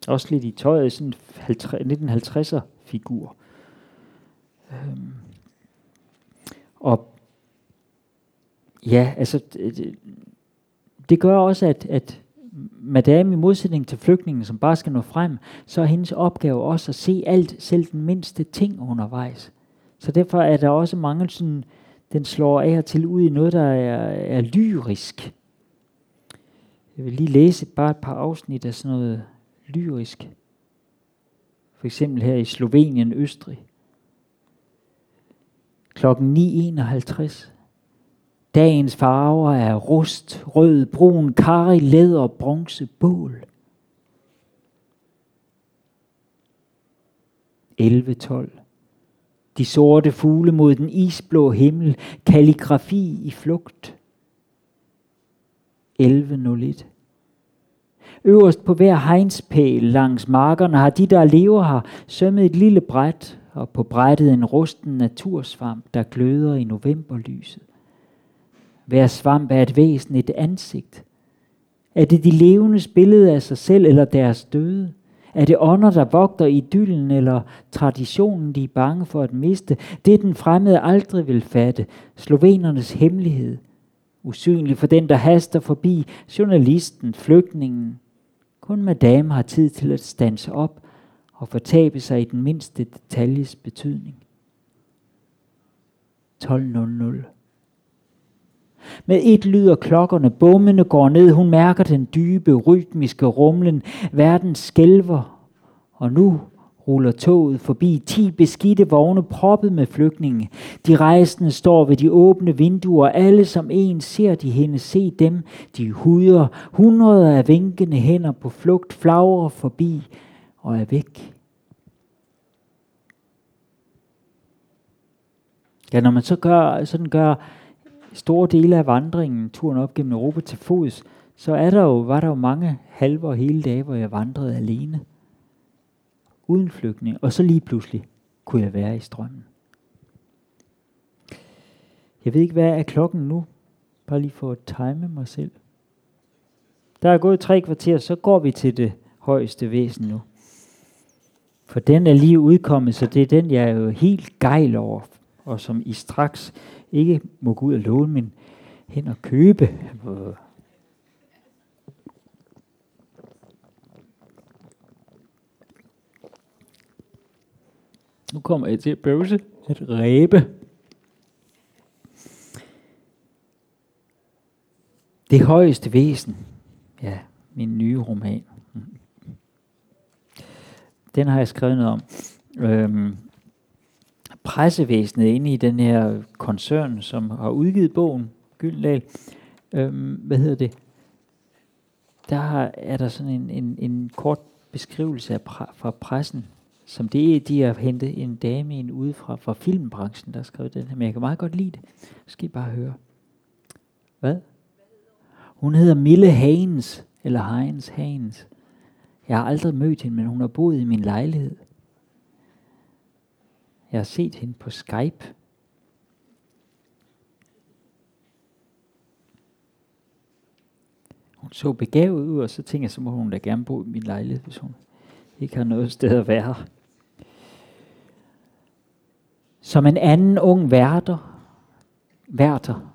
også lidt i tøjet, sådan en nitten halvtredser figur. Øhm, og ja, altså det, det gør også, at, at Madame i modsætning til flygtningen, som bare skal nå frem, så er hendes opgave også at se alt, selv den mindste ting undervejs. Så derfor er der også mange sådan, den slår af og til ud i noget, der er, er lyrisk. Jeg vil lige læse bare et par afsnit af sådan noget lyrisk. For eksempel her i Slovenien, Østrig. Klokken ni enoghalvtreds. Dagens farver er rust, rød, brun, karri, læder, bronze, bål. elleve tolv. De sorte fugle mod den isblå himmel, kalligrafi i flugt. elleve nul et. Øverst på hver hegnspæl langs markerne har de, der lever her, sømmet et lille bræt, og på brættet en rusten natursvamp, der gløder i novemberlyset. Hver svamp er et væsen, et ansigt. Er det de levendes billede af sig selv eller deres døde? Er det ånder, der vogter idyllen eller traditionen, de er bange for at miste? Det den fremmede aldrig vil fatte. Slovenernes hemmelighed. Usynlig for den, der haster forbi. Journalisten, flygtningen. Kun Madame har tid til at standse op og fortabe sig i den mindste detaljes betydning. tolv nul nul. Med et lyder klokkerne, bommene går ned, hun mærker den dybe, rytmiske rumlen, verden skælver, og nu ruller toget forbi ti beskidte vogne proppet med flygtninge. De rejsende står ved de åbne vinduer, alle som en ser de hende, se dem, de huder, hundreder af vinkende hænder på flugt, flagrer forbi og er væk. Ja, når man så gør, sådan gør store dele af vandringen, turen op gennem Europa til fods, så er der jo, var der jo mange halve og hele dage, hvor jeg vandrede alene, uden flygtning, og så lige pludselig kunne jeg være i strømmen. Jeg ved ikke, hvad er klokken nu? Bare lige for at time mig selv. Der er gået tre kvarter, så går vi til det højeste væsen nu. For den er lige udkommet, så det er den, jeg er jo helt gejl over, og som I straks ikke må gå ud og låne, men hen og købe. Nu kommer jeg til at bøvse, at ræbe. Det højeste væsen. Ja, min nye roman. Den har jeg skrevet noget om. Øhm. Pressevæsenet inde i den her koncern, som har udgivet bogen, Gyldendal, øhm, hvad hedder det? Der er der sådan en, en, en kort beskrivelse af pre, fra pressen, som det de har hentet en dame ind udefra, fra filmbranchen, der har skrevet den her, men jeg kan meget godt lide det. Skal I bare høre. Hvad? Hun hedder Mille Haines, eller Haines Haines. Jeg har aldrig mødt hende, men hun har boet i min lejlighed. Jeg har set hende på Skype. Hun så begavet ud, og så tænkte jeg, så må hun da gerne bo i min lejlighed, hvis hun ikke har noget sted at være. Som en anden ung værter, værter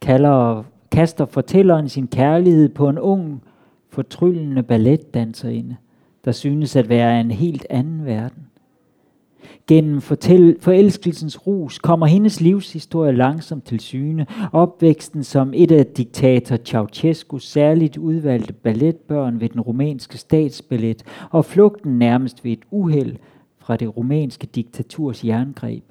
kalder, kaster fortælleren sin kærlighed på en ung, fortryllende balletdanserinde, der synes at være en helt anden verden. Gennem fortæl- forelskelsens rus kommer hendes livshistorie langsomt til syne. Opvæksten som et af diktator Ceaușescu særligt udvalgte balletbørn ved den rumænske statsballet og flugten nærmest ved et uheld fra det rumænske diktaturs jerngreb.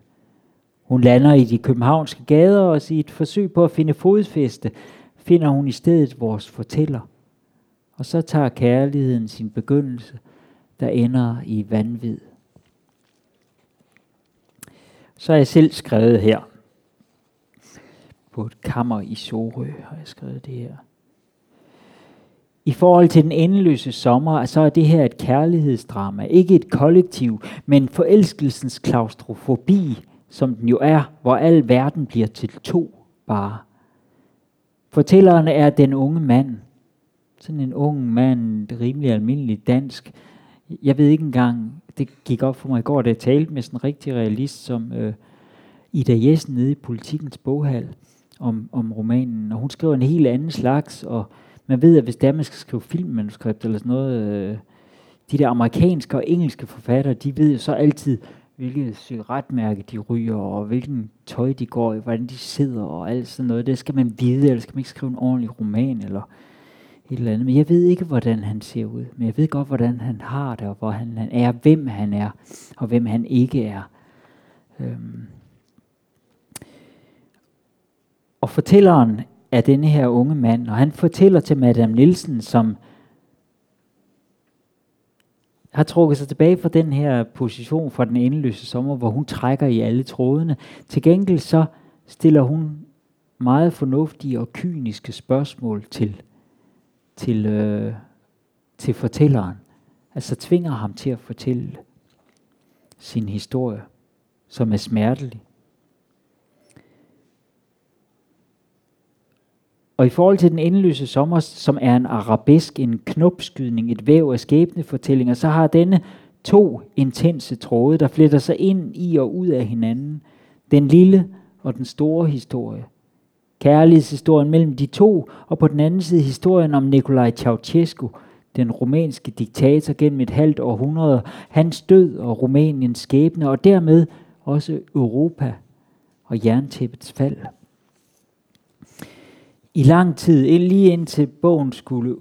Hun lander i de københavnske gader, og i et forsøg på at finde fodfæste, finder hun i stedet vores fortæller. Og så tager kærligheden sin begyndelse, der ender i vanvid. Så har jeg selv skrevet her. På et kammer i Sorø har jeg skrevet det her. I forhold til den endeløse sommer, så er det her et kærlighedsdrama. Ikke et kollektiv, men forelskelsens klaustrofobi, som den jo er, hvor al verden bliver til to bare. Fortælleren er den unge mand. Sådan en ung mand, rimelig almindelig dansk. Jeg ved ikke engang, det gik op for mig i går, da jeg talte med sådan en rigtig realist som øh, Ida Jessen nede i Politikens Boghal om, om romanen. Og hun skriver en helt anden slags, og man ved, at hvis der man skal skrive filmmanuskript eller sådan noget, øh, de der amerikanske og engelske forfattere, de ved jo så altid, hvilket cigaretmærke de ryger, og hvilken tøj de går i, hvordan de sidder og alt sådan noget. Det skal man vide, eller skal man ikke skrive en ordentlig roman eller et eller andet. Men jeg ved ikke, hvordan han ser ud. Men jeg ved godt, hvordan han har det, og hvor han, han er, hvem han er, og hvem han ikke er. Øhm. Og fortælleren er denne her unge mand, og han fortæller til Madame Nielsen, som har trukket sig tilbage fra den her position fra den endeløse sommer, hvor hun trækker i alle trådene. Til gengæld så stiller hun meget fornuftige og kyniske spørgsmål til, til, øh, til fortælleren. Altså tvinger ham til at fortælle sin historie, som er smertelig. Og i forhold til den endeløse sommer, som er en arabesk, en knopskydning, et væv af skæbnefortællinger, så har denne to intense tråde, der fletter sig ind i og ud af hinanden. Den lille og den store historie. Kærlighedshistorien mellem de to, og på den anden side historien om Nicolae Ceaușescu, den rumænske diktator gennem et halvt århundrede, hans død og Rumæniens skæbne, og dermed også Europa og jerntæppets fald. I lang tid, lige indtil bogen skulle,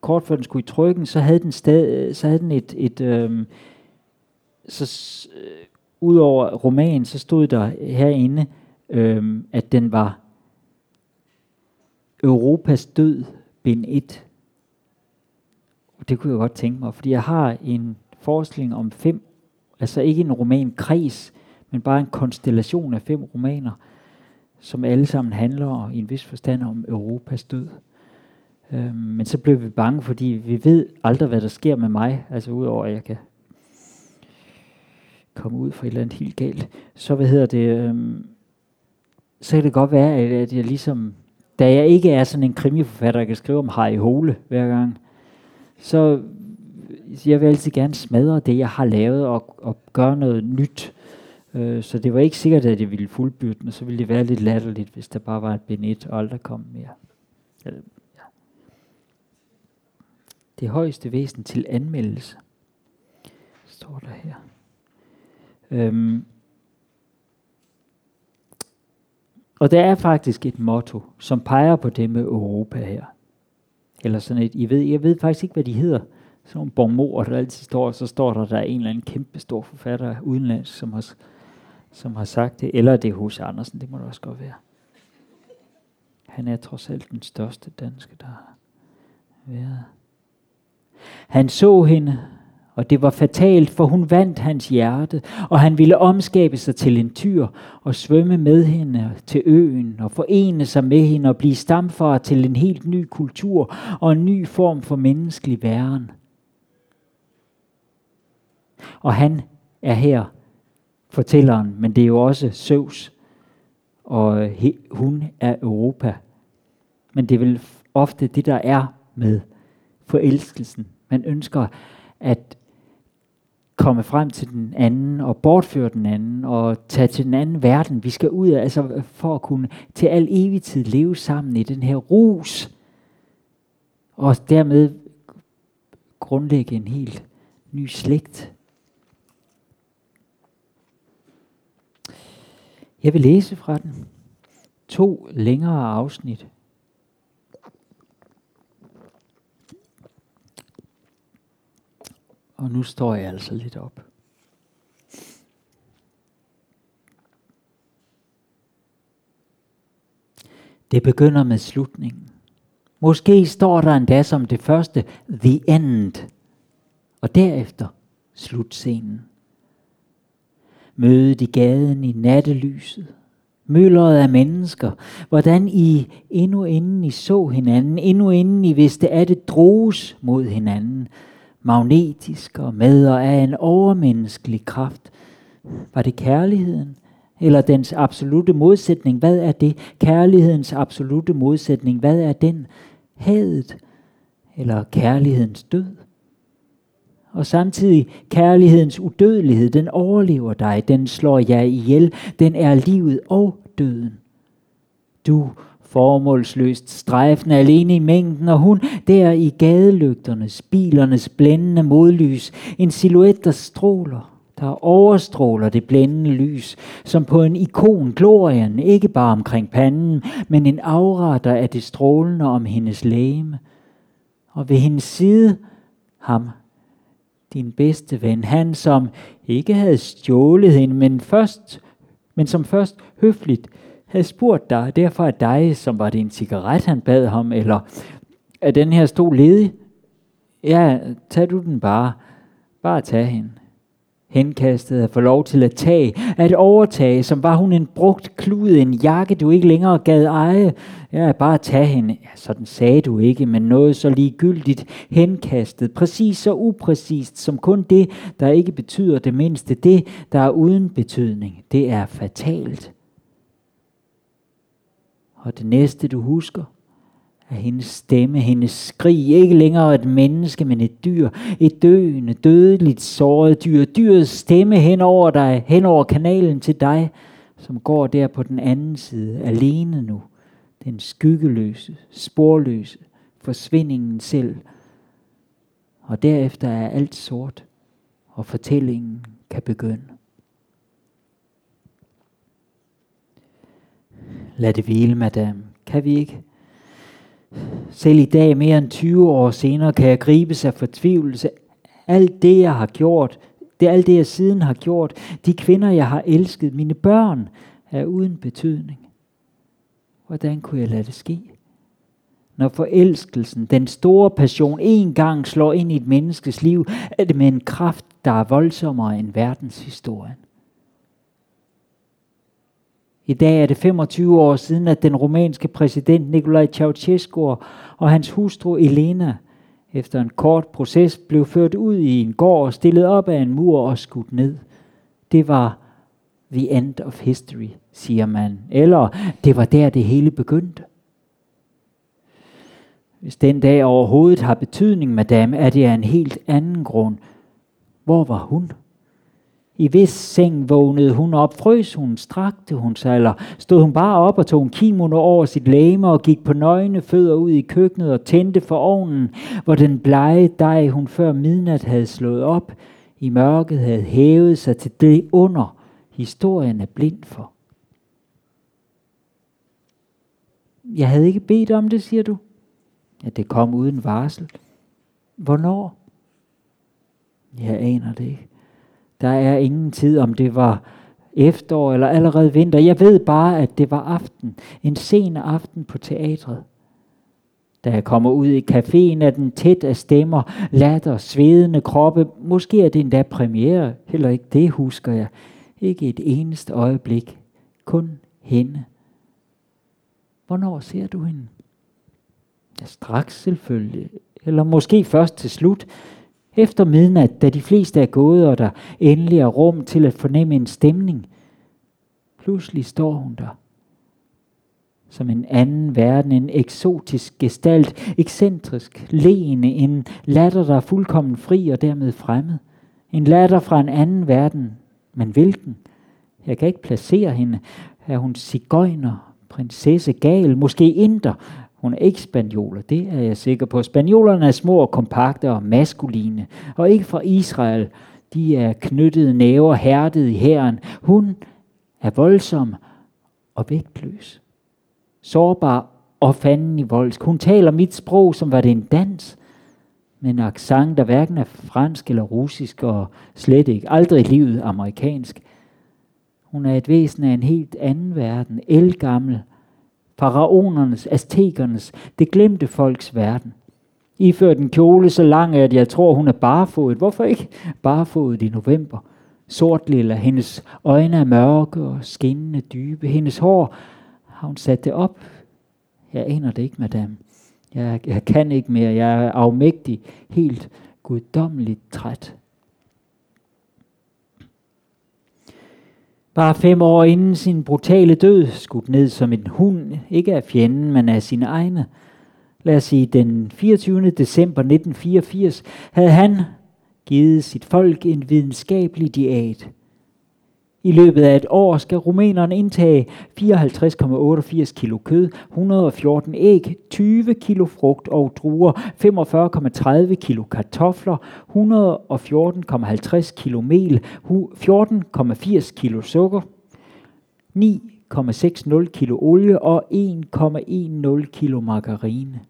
kort før den skulle i trykken, så havde den, stadig, så havde den et, et øhm, så s- ud over romanen, så stod der herinde, øhm, at den var Europas død, bind et. Det kunne jeg godt tænke mig, fordi jeg har en forestilling om fem, altså ikke en romankreds, men bare en konstellation af fem romaner, som alle sammen handler i en vis forstand om Europas død. Øhm, men så blev vi bange, fordi vi ved aldrig, hvad der sker med mig, altså udover, at jeg kan komme ud for et eller andet helt galt. Så, hvad hedder det, øhm, så kan det godt være, at jeg ligesom, da jeg ikke er sådan en krimiforfatter, der kan skrive om Harry Hole hver gang, så jeg vil altid gerne smadre det, jeg har lavet, og, og gøre noget nyt. Så det var ikke sikkert, at det ville fuldbyrde, men så ville det være lidt latterligt, hvis der bare var et benet og aldrig kom mere. Ja. Det højeste væsen til anmeldelse, står der her. Øhm. Og der er faktisk et motto, som peger på det med Europa her. Eller sådan et, I ved, jeg ved faktisk ikke, hvad de hedder. Sådan nogle borgmor, der altid står, så står der, der er en eller anden kæmpe stor forfatter udenlands, som har som har sagt det, eller det er H C Andersen, det må det også godt være. Han er trods alt den største danske, der har været. Han så hende, og det var fatalt, for hun vandt hans hjerte, og han ville omskabe sig til en tyr, og svømme med hende til øen, og forene sig med hende, og blive stamfar til en helt ny kultur, og en ny form for menneskelig væren. Og han er her, fortælleren, men det er jo også Zeus, og he, hun er Europa. Men det er vel ofte det, der er med forelskelsen. Man ønsker at komme frem til den anden, og bortføre den anden, og tage til den anden verden. Vi skal ud af, altså for at kunne til al evig tid leve sammen i den her rus, og dermed grundlægge en helt ny slægt. Jeg vil læse fra den. To længere afsnit. Og nu står jeg altså lidt op. Det begynder med slutningen. Måske står der endda som det første, the end, og derefter slutscenen. Mødet i gaden i nattelyset. Myldret af mennesker. Hvordan I, endnu inden I så hinanden, endnu inden I vidste, at det droges mod hinanden. Magnetisk og med og af en overmenneskelig kraft. Var det kærligheden? Eller dens absolute modsætning? Hvad er det? Kærlighedens absolute modsætning. Hvad er den? Hadet? Eller kærlighedens død? Og samtidig kærlighedens udødelighed, den overlever dig, den slår jer ihjel, den er livet og døden. Du formålsløst strejfende alene i mængden, og hun der i gadelygternes, bilernes blændende modlys, en silhuet der stråler, der overstråler det blændende lys, som på en ikon glorien, ikke bare omkring panden, men en afretter af det strålende om hendes lægeme. Og ved hendes side, ham, din bedste ven, han som ikke havde stjålet hende, men, først, men som først høfligt havde spurgt dig, derfor er dig, som var det en cigaret, han bad ham, eller er den her stol ledig? Ja, tag du den bare. Bare tag hende. Henkastet at få lov til at tage, at overtage, som var hun en brugt klude, en jakke, du ikke længere gad eje. Ja, bare tage hende. Ja, sådan sagde du ikke, men noget så ligegyldigt henkastet, præcis så upræcist, som kun det, der ikke betyder det mindste. Det, der er uden betydning, det er fatalt. Og det næste, du husker, af hendes stemme, hendes skrig, ikke længere et menneske, men et dyr, et døende, dødeligt såret dyr, dyrets stemme hen over dig, hen over kanalen til dig, som går der på den anden side, alene nu, den skyggeløse, sporløse, forsvindingen selv. Og derefter er alt sort, og fortællingen kan begynde. Lad det hvile, madame, kan vi ikke? Selv i dag, mere end tyve år senere, kan jeg gribes af fortvivlelse. Alt det, jeg har gjort, det er alt det, jeg siden har gjort, de kvinder, jeg har elsket, mine børn, er uden betydning. Hvordan kunne jeg lade det ske? Når forelskelsen, den store passion, en gang slår ind i et menneskes liv, er det med en kraft, der er voldsommere end verdenshistorien. I dag er det femogtyve år siden, at den rumænske præsident Nicolae Ceaușescu og hans hustru Elena efter en kort proces blev ført ud i en gård og stillet op af en mur og skudt ned. Det var the end of history, siger man. Eller det var der, det hele begyndte. Hvis den dag overhovedet har betydning, madame, er det af en helt anden grund. Hvor var hun? I hvis seng vågnede hun op, frøs hun, strakte hun sig, eller stod hun bare op og tog en kimono over sit læme og gik på nøgne fødder ud i køkkenet og tændte for ovnen, hvor den blege dej, hun før midnat havde slået op, i mørket havde hævet sig til det under, historien er blind for. Jeg havde ikke bedt om det, siger du? Ja, det kom uden varsel. Hvornår? Jeg aner det ikke. Der er ingen tid, om det var efterår eller allerede vinter. Jeg ved bare, at det var aften. En sen aften på teatret. Da jeg kommer ud i caféen, er den tæt af stemmer, latter, svedende kroppe. Måske er det endda premiere. Heller ikke det husker jeg. Ikke et eneste øjeblik. Kun hende. Hvornår ser du hende? Ja, straks selvfølgelig. Eller måske først til slut. Efter midnat, da de fleste er gået, og der endelig er rum til at fornemme en stemning, pludselig står hun der. Som en anden verden, en eksotisk gestalt, ekscentrisk, leende, en latter, der er fuldkommen fri og dermed fremmed. En latter fra en anden verden, men hvilken? Jeg kan ikke placere hende. Er hun sigøjner, prinsesse, gal, måske inder? Hun er ikke spanioler, det er jeg sikker på. Spaniolerne er små og kompakte og maskuline, og ikke fra Israel. De er knyttede næver, hærdede i hæren. Hun er voldsom og vægtløs. Sårbar og fanden i voldsk. Hun taler mit sprog, som var det en dans, med en accent, der hverken er fransk eller russisk, og slet ikke, aldrig i livet amerikansk. Hun er et væsen af en helt anden verden, ældgammel, faraonernes, aztekernes, det glemte folks verden. Iført en kjole så lang, at jeg tror, hun er barefodet. Hvorfor ikke barefodet i november? Sortlilla, hendes øjne er mørke og skinnende dybe. Hendes hår, har hun sat det op? Jeg aner det ikke, madame. Jeg, jeg kan ikke mere. Jeg er afmægtig, helt guddommeligt træt. Bare fem år inden sin brutale død, skudt ned som en hund, ikke af fjenden, men af sine egne. Lad os sige, den fireogtyvende december nitten fireogfirs havde han givet sit folk en videnskabelig diæt. I løbet af et år skal rumænerne indtage fireoghalvtreds komma otteogfirs kilo kød, et hundrede og fjorten æg, tyve kilo frugt og druer, femogfyrre komma tredive kilo kartofler, et hundrede og fjorten komma halvtreds kilo mel, fjorten komma firs kilo sukker, ni komma seksti kilo olie og en komma ti kilo margarine.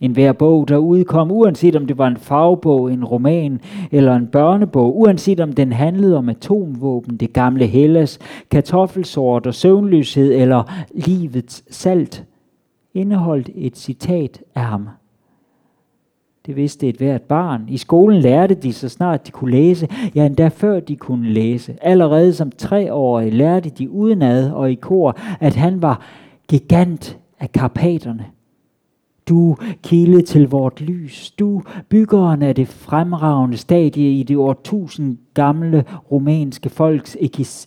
En hver bog, der udkom, uanset om det var en fagbog, en roman eller en børnebog, uanset om den handlede om atomvåben, det gamle Hellas, kartoffelsort og søvnløshed eller livets salt, indeholdt et citat af ham. Det vidste et hvert barn. I skolen lærte de, så snart de kunne læse, ja endda før de kunne læse. Allerede som treårige lærte de udenad og i kor, at han var gigant af Karpaterne. Du, kilde til vort lys, du, byggeren af det fremragende stadie i det årtusind gamle romanske folks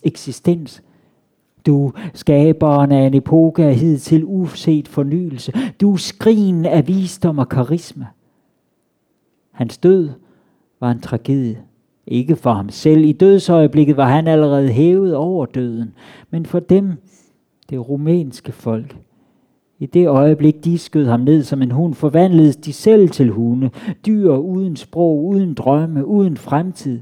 eksistens. Du, skaberen af en epoke af hidtil uset fornyelse, du, skrigen af visdom og karisma. Hans død var en tragedie. Ikke for ham selv. I dødsøjeblikket var han allerede hævet over døden, men for dem, det rumænske folk. I det øjeblik, de skød ham ned som en hund, forvandledes de selv til hunde. Dyr uden sprog, uden drømme, uden fremtid.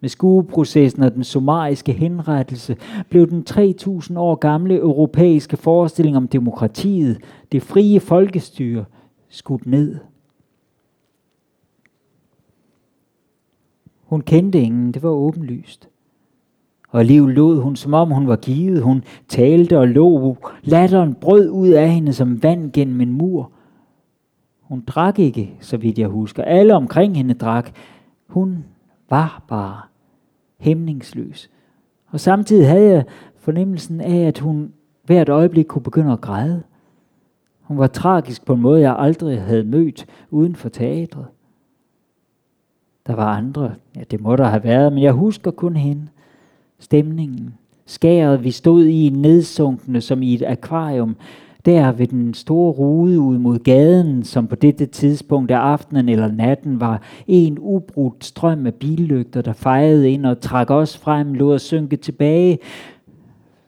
Med skueprocessen og den summariske henrettelse blev den tre tusind år gamle europæiske forestilling om demokratiet, det frie folkestyre, skudt ned. Hun kendte ingen, det var åbenlyst. Og alligevel lod hun, som om hun var givet. Hun talte og lå. Latteren brød ud af hende som vand gennem en mur. Hun drak ikke, så vidt jeg husker. Alle omkring hende drak. Hun var bare hæmningsløs. Og samtidig havde jeg fornemmelsen af, at hun hvert øjeblik kunne begynde at græde. Hun var tragisk på en måde, jeg aldrig havde mødt uden for teatret. Der var andre. Ja, det må der have været, men jeg husker kun hende. Stemningen. Skæret, vi stod i, nedsunkne som i et akvarium. Der ved den store rude ud mod gaden, som på dette tidspunkt af aftenen eller natten var en ubrudt strøm af billygter, der fejede ind og trak os frem, lod os synke tilbage.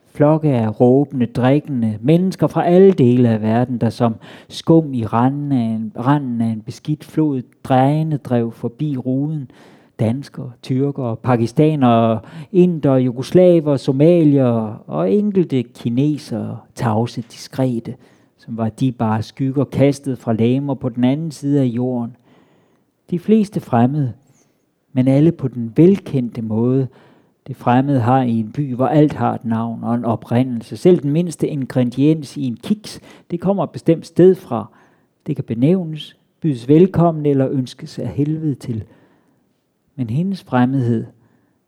Flokke af råbende, drikkende mennesker fra alle dele af verden, der som skum i randen af en, randen af en beskidt flod drejende drev forbi ruden. Danskere, tyrkere, pakistanere, indere, jugoslaver, somalier og enkelte kinesere, tavse, diskrete, som var de bare skygger kastet fra læmer på den anden side af jorden. De fleste fremmede, men alle på den velkendte måde, det fremmede har i en by, hvor alt har et navn og en oprindelse. Selv den mindste ingrediens i en kiks, det kommer et bestemt sted fra. Det kan benævnes, bydes velkommen eller ønskes af helvede til. Men hendes fremmedhed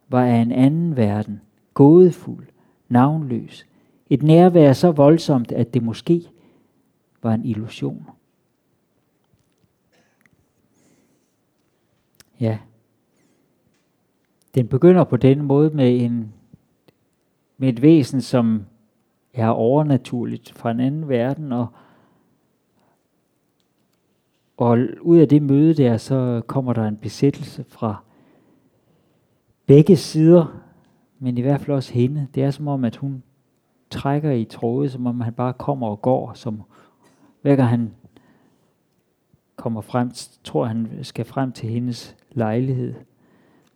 var af en anden verden, gådefuld, navnløs. Et nærvær så voldsomt, at det måske var en illusion. Ja. Den begynder på denne måde med, en, med et væsen, som er overnaturligt fra en anden verden. Og, og ud af det møde der, så kommer der en besættelse fra begge sider, men i hvert fald også hende. Det er som om, at hun trækker i tråde, som om han bare kommer og går, som hver gang han kommer frem, tror han skal frem til hendes lejlighed.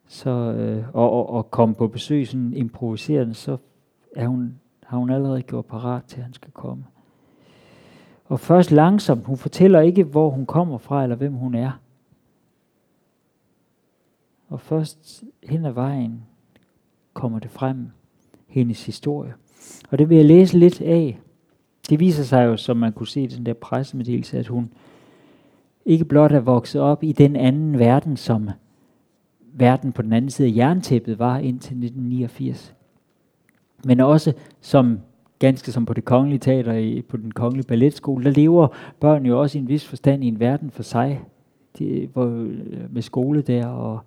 Så, øh, og, og, og komme på besøg sådan improviserende, så er hun, har hun allerede gjort parat til, at han skal komme. Og først langsomt, hun fortæller ikke, hvor hun kommer fra, eller hvem hun er. Og først hen ad vejen kommer det frem, hendes historie. Og det vil jeg læse lidt af. Det viser sig jo, som man kunne se i den der pressemeddelelse, at hun ikke blot er vokset op i den anden verden, som verden på den anden side af jerntæppet var indtil nitten niogfirs. Men også som, ganske som på det kongelige teater, på den kongelige balletskole, der lever børn jo også i en vis forstand i en verden for sig. De, hvor, med skole der og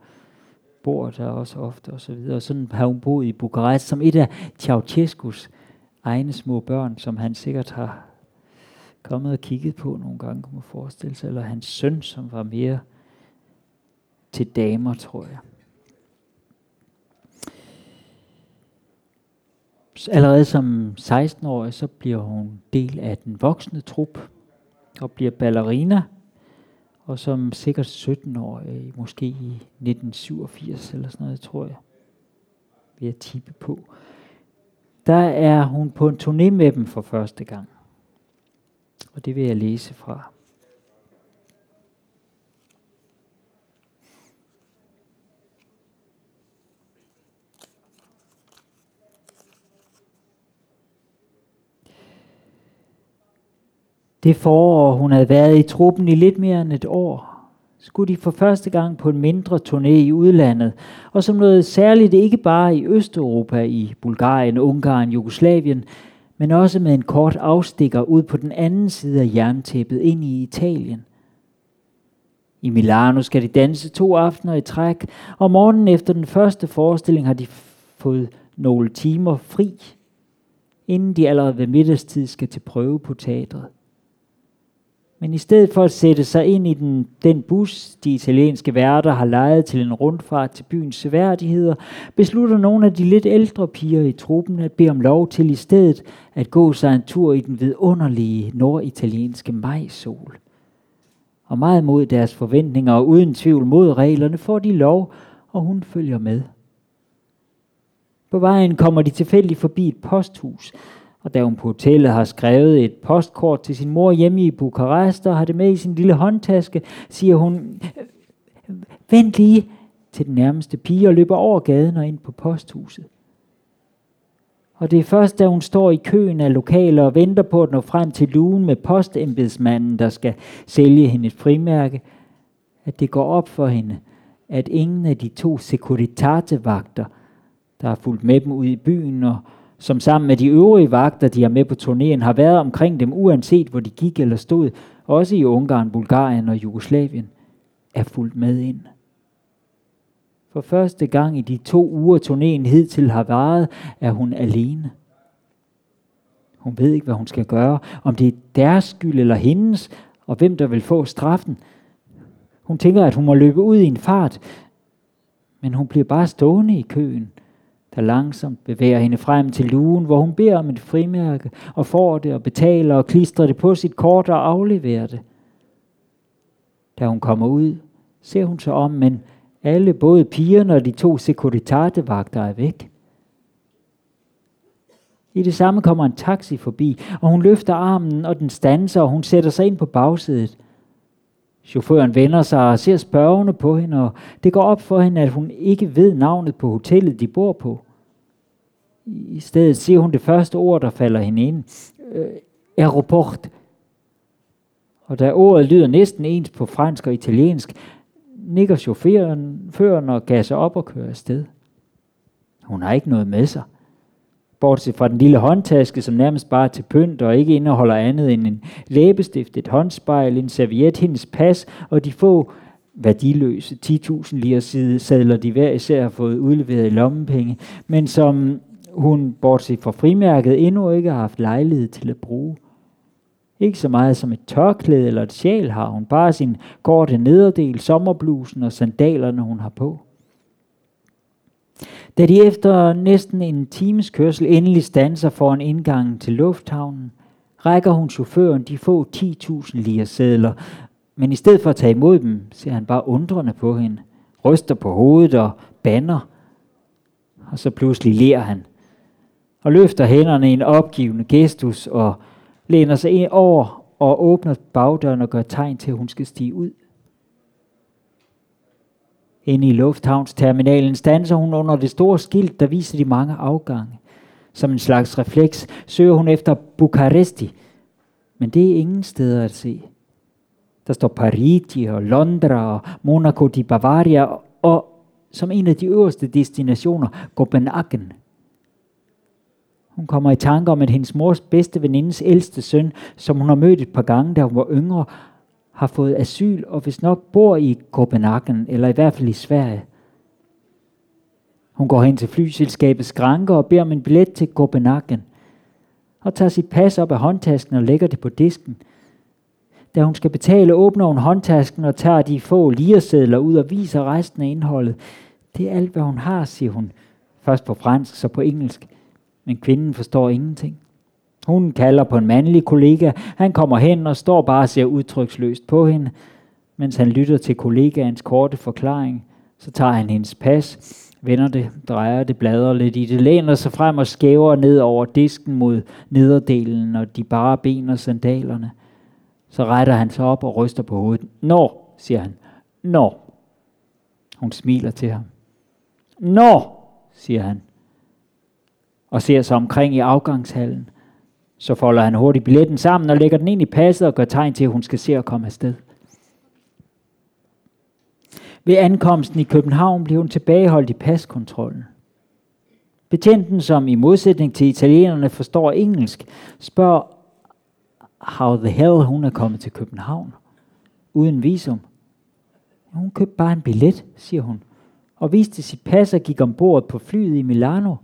bor der også ofte og så videre. Og sådan har hun boet i Bukarest som et af Ceaușescus egne små børn, som han sikkert har kommet og kigget på nogle gange, kunne man forestille sig, eller hans søn, som var mere til damer, tror jeg. Allerede som seksten-årig, så bliver hun del af den voksne trup og bliver ballerina, og som sikkert sytten-årig, måske i nitten syvogfirs eller sådan noget, tror jeg, vil jeg tippe på. Der er hun på en turné med dem for første gang. Og det vil jeg læse fra. Det forår, hun havde været i truppen i lidt mere end et år, skulle de for første gang på en mindre turné i udlandet, og som noget særligt ikke bare i Østeuropa, i Bulgarien, Ungarn, Jugoslavien, men også med en kort afstikker ud på den anden side af jerntæppet ind i Italien. I Milano skal de danse to aftener i træk, og morgenen efter den første forestilling har de fået nogle timer fri, inden de allerede ved middagstid skal til prøve på teatret. Men i stedet for at sætte sig ind i den, den bus, de italienske værter har lejet til en rundfart til byens seværdigheder, beslutter nogle af de lidt ældre piger i truppen at bede om lov til i stedet at gå sig en tur i den vidunderlige norditalienske majsol. Og meget mod deres forventninger og uden tvivl mod reglerne får de lov, og hun følger med. På vejen kommer de tilfældigt forbi et posthus, og da hun på hotellet har skrevet et postkort til sin mor hjemme i Bukarest og har det med i sin lille håndtaske, siger hun, vent lige, til den nærmeste pige og løber over gaden og ind på posthuset. Og det er først, da hun står i køen af lokaler og venter på at nå frem til lugen med postembedsmanden, der skal sælge hende et frimærke, at det går op for hende, at ingen af de to securitate-vagter, der har fulgt med dem ud i byen og som sammen med de øvrige vagter, de er med på turnéen, har været omkring dem uanset hvor de gik eller stod, også i Ungarn, Bulgarien og Jugoslavien, er fulgt med ind. For første gang i de to uger turnéen hidtil har varet, er hun alene. Hun ved ikke, hvad hun skal gøre, om det er deres skyld eller hendes, og hvem der vil få straffen. Hun tænker, at hun må løbe ud i en fart, men hun bliver bare stående i køen, der langsomt bevæger hende frem til lugen, hvor hun beder om et frimærke, og får det og betaler og klistrer det på sit kort og afleverer det. Da hun kommer ud, ser hun sig om, men alle, både pigerne og de to securitate-vagter, er væk. I det samme kommer en taxi forbi, og hun løfter armen, og den standser, og hun sætter sig ind på bagsædet. Chaufføren vender sig og ser spørgende på hende, og det går op for hende, at hun ikke ved navnet på hotellet, de bor på. I stedet siger hun det første ord, der falder hende ind. Øh, aeroport. Og da ordet lyder næsten ens på fransk og italiensk, nikker chaufføren og gasser op og kører afsted. Hun har ikke noget med sig. Bortset fra den lille håndtaske, som nærmest bare er til pynt og ikke indeholder andet end en læbestift, et håndspejl, en serviet, hendes pas og de få værdiløse ti tusind lirsedler, de hver især har fået udleveret i lommepenge, men som hun, bortset fra frimærket, endnu ikke har haft lejlighed til at bruge. Ikke så meget som et tørklæde eller et sjal har hun, bare sin korte nederdel, sommerblusen og sandalerne, hun har på. Da de efter næsten en times kørsel endelig standser foran indgangen til lufthavnen, rækker hun chaufføren de få ti tusind lirsedler, men i stedet for at tage imod dem, ser han bare undrende på hende, ryster på hovedet og bander, og så pludselig ler han, og løfter hænderne i en opgivende gestus og læner sig ind over og åbner bagdøren og gør tegn til, at hun skal stige ud. Inde i lufthavnsterminalen standser hun under det store skilt, der viser de mange afgange. Som en slags refleks søger hun efter Bukaresti, men det er ingen steder at se. Der står Parigi og Londra og Monaco di Bavaria og som en af de øverste destinationer Copenhagen. Hun kommer i tanke om, at hendes mors bedste venindes ældste søn, som hun har mødt et par gange, da hun var yngre, har fået asyl og hvis nok bor i Copenhagen, eller i hvert fald i Sverige. Hun går hen til flyselskabets skranke og beder om en billet til Copenhagen, og tager sit pas op af håndtasken og lægger det på disken. Da hun skal betale, åbner hun håndtasken og tager de få lirsedler ud og viser resten af indholdet. Det er alt, hvad hun har, siger hun. Først på fransk, så på engelsk. Men kvinden forstår ingenting. Hun kalder på en mandlig kollega. Han kommer hen og står bare og ser udtryksløst på hende. Mens han lytter til kollegaens korte forklaring, så tager han hendes pas, vender det, drejer det, bladrer lidt i det, læner sig frem og skæver ned over disken mod nederdelen og de bare ben og sandalerne. Så retter han sig op og ryster på hovedet. Når, siger han. Når. Hun smiler til ham. Når, siger han. Og ser sig omkring i afgangshallen. Så folder han hurtigt billetten sammen og lægger den ind i passet og gør tegn til, at hun skal se at komme afsted. Ved ankomsten i København blev hun tilbageholdt i paskontrollen. Betjenten, som i modsætning til italienerne forstår engelsk, spørger, how the hell hun er kommet til København uden visum. Hun købte bare en billet, siger hun, og viste sit pas og gik ombord på flyet i Milano.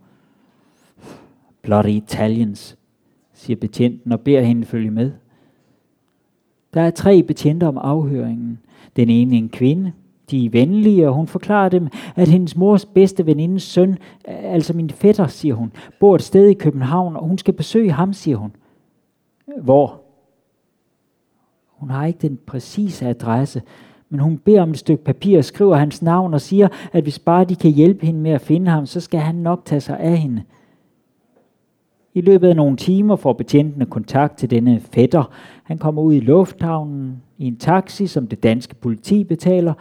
Bloody Italians, siger betjenten og beder hende følge med. Der er tre betjenter om afhøringen. Den ene er en kvinde. De er venlige, og hun forklarer dem, at hendes mors bedste venindes søn, altså min fætter, siger hun, bor et sted i København, og hun skal besøge ham, siger hun. Hvor? Hun har ikke den præcise adresse, men hun beder om et stykke papir og skriver hans navn og siger, at hvis bare de kan hjælpe hende med at finde ham, så skal han nok tage sig af hende. I løbet af nogle timer får betjentene kontakt til denne fætter. Han kommer ud i lufthavnen i en taxi, som det danske politi betaler.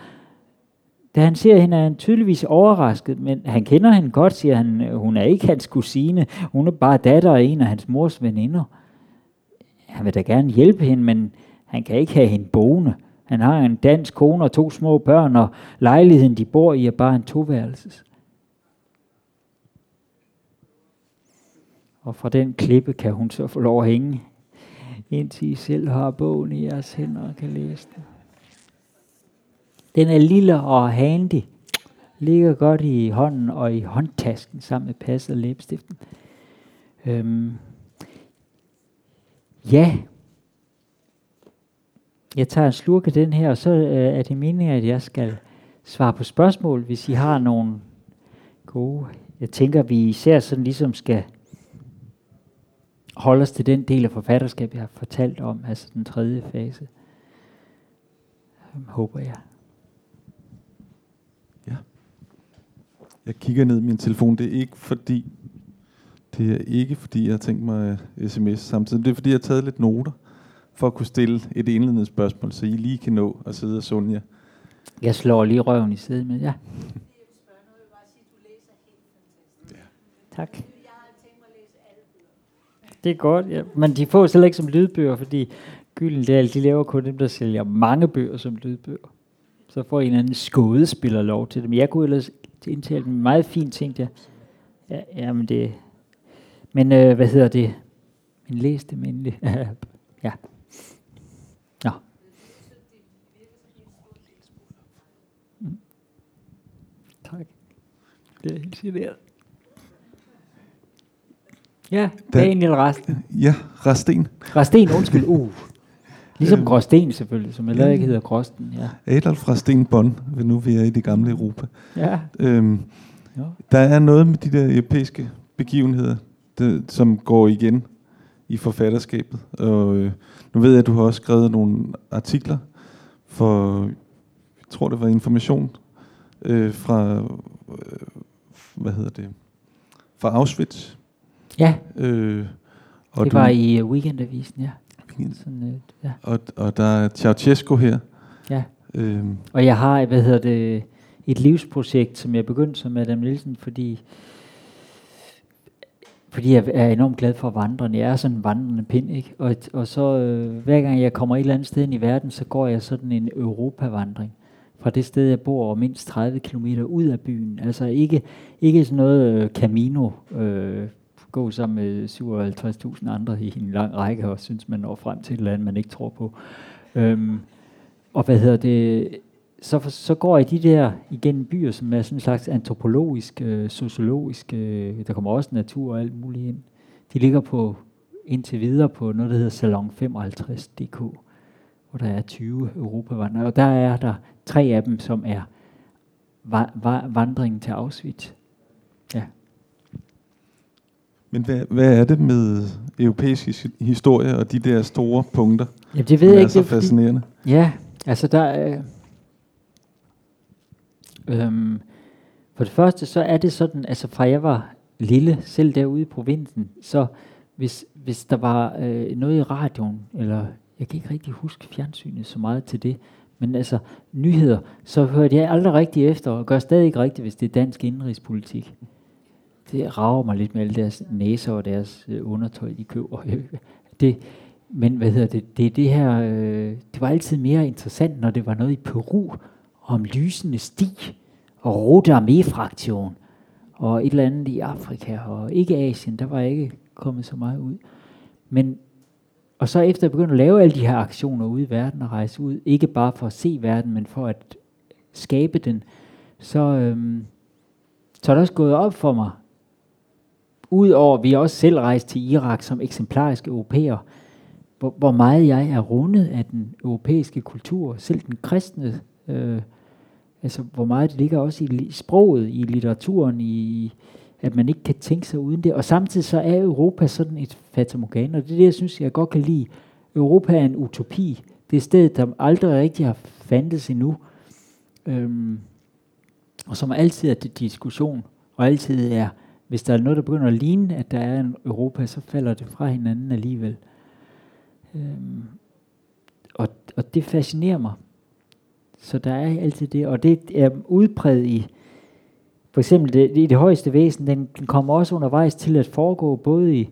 Da han ser hende, er han tydeligvis overrasket, men han kender hende godt, siger han. Hun er ikke hans kusine, hun er bare datter af en af hans mors veninder. Han vil da gerne hjælpe hende, men han kan ikke have hende boende. Han har en dansk kone og to små børn, og lejligheden, de bor i, er bare en toværelses. Og fra den klippe kan hun så få lov at hænge, indtil I selv har bogen i jeres hænder og kan læse den. Den er lille og handy, ligger godt i hånden og i håndtasken sammen med passet og læbestiften. Øhm. Ja, jeg tager en slurk af den her, og så øh, er det meningen, at jeg skal svare på spørgsmål, hvis I har nogle gode. Jeg tænker, vi især sådan ligesom skal holde os til den del af forfatterskabet, jeg har fortalt om, altså den tredje fase, håber jeg. Ja. Jeg kigger ned i min telefon. Det er ikke fordi, det er ikke fordi jeg har tænkt mig sms samtidig. Det er fordi, jeg har taget lidt noter for at kunne stille et indledende spørgsmål, så I lige kan nå at sidde og sunde jer. Jeg slår lige røven i siden, men ja. Ja. Tak. Det er godt, ja. Men de får selv ikke som lydbøger, fordi Gyldendal, de laver kun dem, der sælger mange bøger som lydbøger. Så får en eller anden skådespiller lov til dem. Jeg kunne ellers indtale dem meget fint, tænkte jeg. Ja, ja, men det... Men øh, hvad hedder det? Men læs dem endelig. Ja. Nå. Mm. Tak. Det er helt sikkert. Ja, Daniel Rasten. Ja, Rasten. Rasten, undskyld. Uh. Ligesom Gråsten selvfølgelig, som heller ikke hedder Gråsten. Ja. Adolf Rasten Bond, nu vi er i det gamle Europa. Ja. Øhm, der er noget med de der europæiske begivenheder, det, som går igen i forfatterskabet. Og øh, nu ved jeg, at du har også skrevet nogle artikler for, jeg tror det var Information, øh, fra, øh, hvad hedder det, fra Auschwitz. Ja, øh, og det var du, i Weekendavisen, ja. Sådan, øh, ja. Og, og der er Ceaușescu her. Ja. Øhm. Og jeg har, hvad hedder det, et livsprojekt, som jeg begyndte som Madame Nielsen, fordi fordi jeg er enormt glad for at vandre. Jeg er sådan en vandrende pind, ikke? Og, og så øh, hver gang jeg kommer et eller andet sted ind i verden, så går jeg sådan en Europavandring. Fra det sted, jeg bor, og mindst tredive kilometer ud af byen. Altså ikke, ikke sådan noget øh, Camino, øh, gå sammen med syvoghalvtreds tusind andre i en lang række, og synes man når frem til et eller andet, man ikke tror på. Øhm, og hvad hedder det... Så, for, så går jeg de der igennem byer, som er sådan en slags antropologisk, øh, sociologisk, øh, der kommer også natur og alt muligt ind. De ligger på, indtil videre på noget, der hedder salon femoghalvtreds punktum d k, hvor der er tyve europavandrere. Og der er der tre af dem, som er va- va- vandringen til Auschwitz. Ja. Men hvad, hvad er det med europæisk historie og de der store punkter? Jamen, det ved jeg ikke. Det er så fascinerende. Fordi, ja, altså der er... Øh, Øhm, for det første så er det sådan, altså fra jeg var lille, selv derude i provinsen, så hvis, hvis der var øh, noget i radioen, eller jeg kan ikke rigtig huske fjernsynet så meget til det, men altså nyheder, så hørte jeg aldrig rigtig efter, og gør stadig ikke rigtigt, hvis det er dansk indrigspolitik. Det rager mig lidt med alle deres næser og deres øh, undertøj, de køber. Det, men hvad hedder det, det, det her, øh, det var altid mere interessant, når det var noget i Peru, om lysende sti, og Rote Armee-fraktion, og et eller andet i Afrika, og ikke Asien, der var jeg ikke kommet så meget ud. Men, og så efter jeg begyndte at lave alle de her aktioner ude i verden, og rejse ud, ikke bare for at se verden, men for at skabe den, så, øhm, så er det også gået op for mig. Udover, vi også selv rejste til Irak som eksemplariske europæer, hvor, hvor meget jeg er rundet af den europæiske kultur, selv den kristne. Øh, altså hvor meget det ligger også i li- sproget, i litteraturen, i at man ikke kan tænke sig uden det. Og samtidig så er Europa sådan et fatamorgana, og det er det, jeg synes, jeg godt kan lide. Europa er en utopi. Det er stedet, der aldrig rigtig har fandtes endnu, øhm, og som altid er det diskussion, og altid er, hvis der er noget, der begynder at ligne, at der er en Europa, så falder det fra hinanden alligevel. Øhm, og, og det fascinerer mig. Så der er altid det, og det er udpræget i, for eksempel det, i det højeste væsen, den kommer også undervejs til at foregå, både i,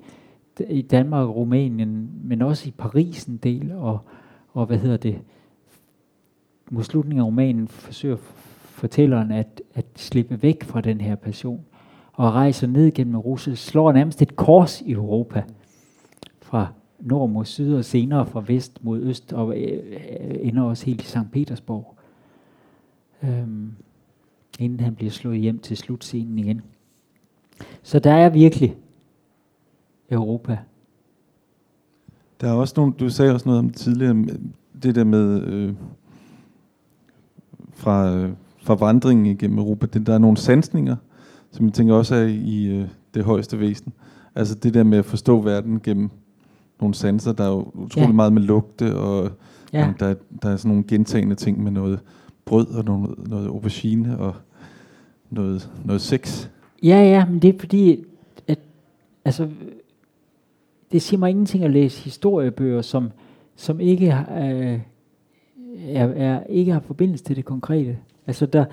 i Danmark og Rumænien, men også i Paris en del, og, og hvad hedder det, mod slutningen af romanen forsøger fortælleren at, at slippe væk fra den her passion, og rejser ned gennem Rusland, slår nærmest et kors i Europa, fra nord mod syd, og senere fra vest mod øst, og øh, ender også helt i Sankt Petersborg. Øhm, inden han bliver slået hjem til slutscenen igen. Så der er virkelig Europa. Der er også nogle, du sagde også noget om tidligere, det der med øh, fra, øh, fra vandringen igennem Europa. Det, der er nogle sansninger, som jeg tænker også er i øh, det højeste væsen. Altså det der med at forstå verden gennem nogle sanser, der er jo utrolig ja. meget med lugte, og ja. jamen, der, der er sådan nogle gentagende ting med noget brød, og noget, noget aubergine, og noget, noget sex. Ja, ja, men det er fordi, at, altså, det siger mig ingenting at læse historiebøger, som, som ikke, øh, er, er, ikke har forbindelse til det konkrete. Altså, der,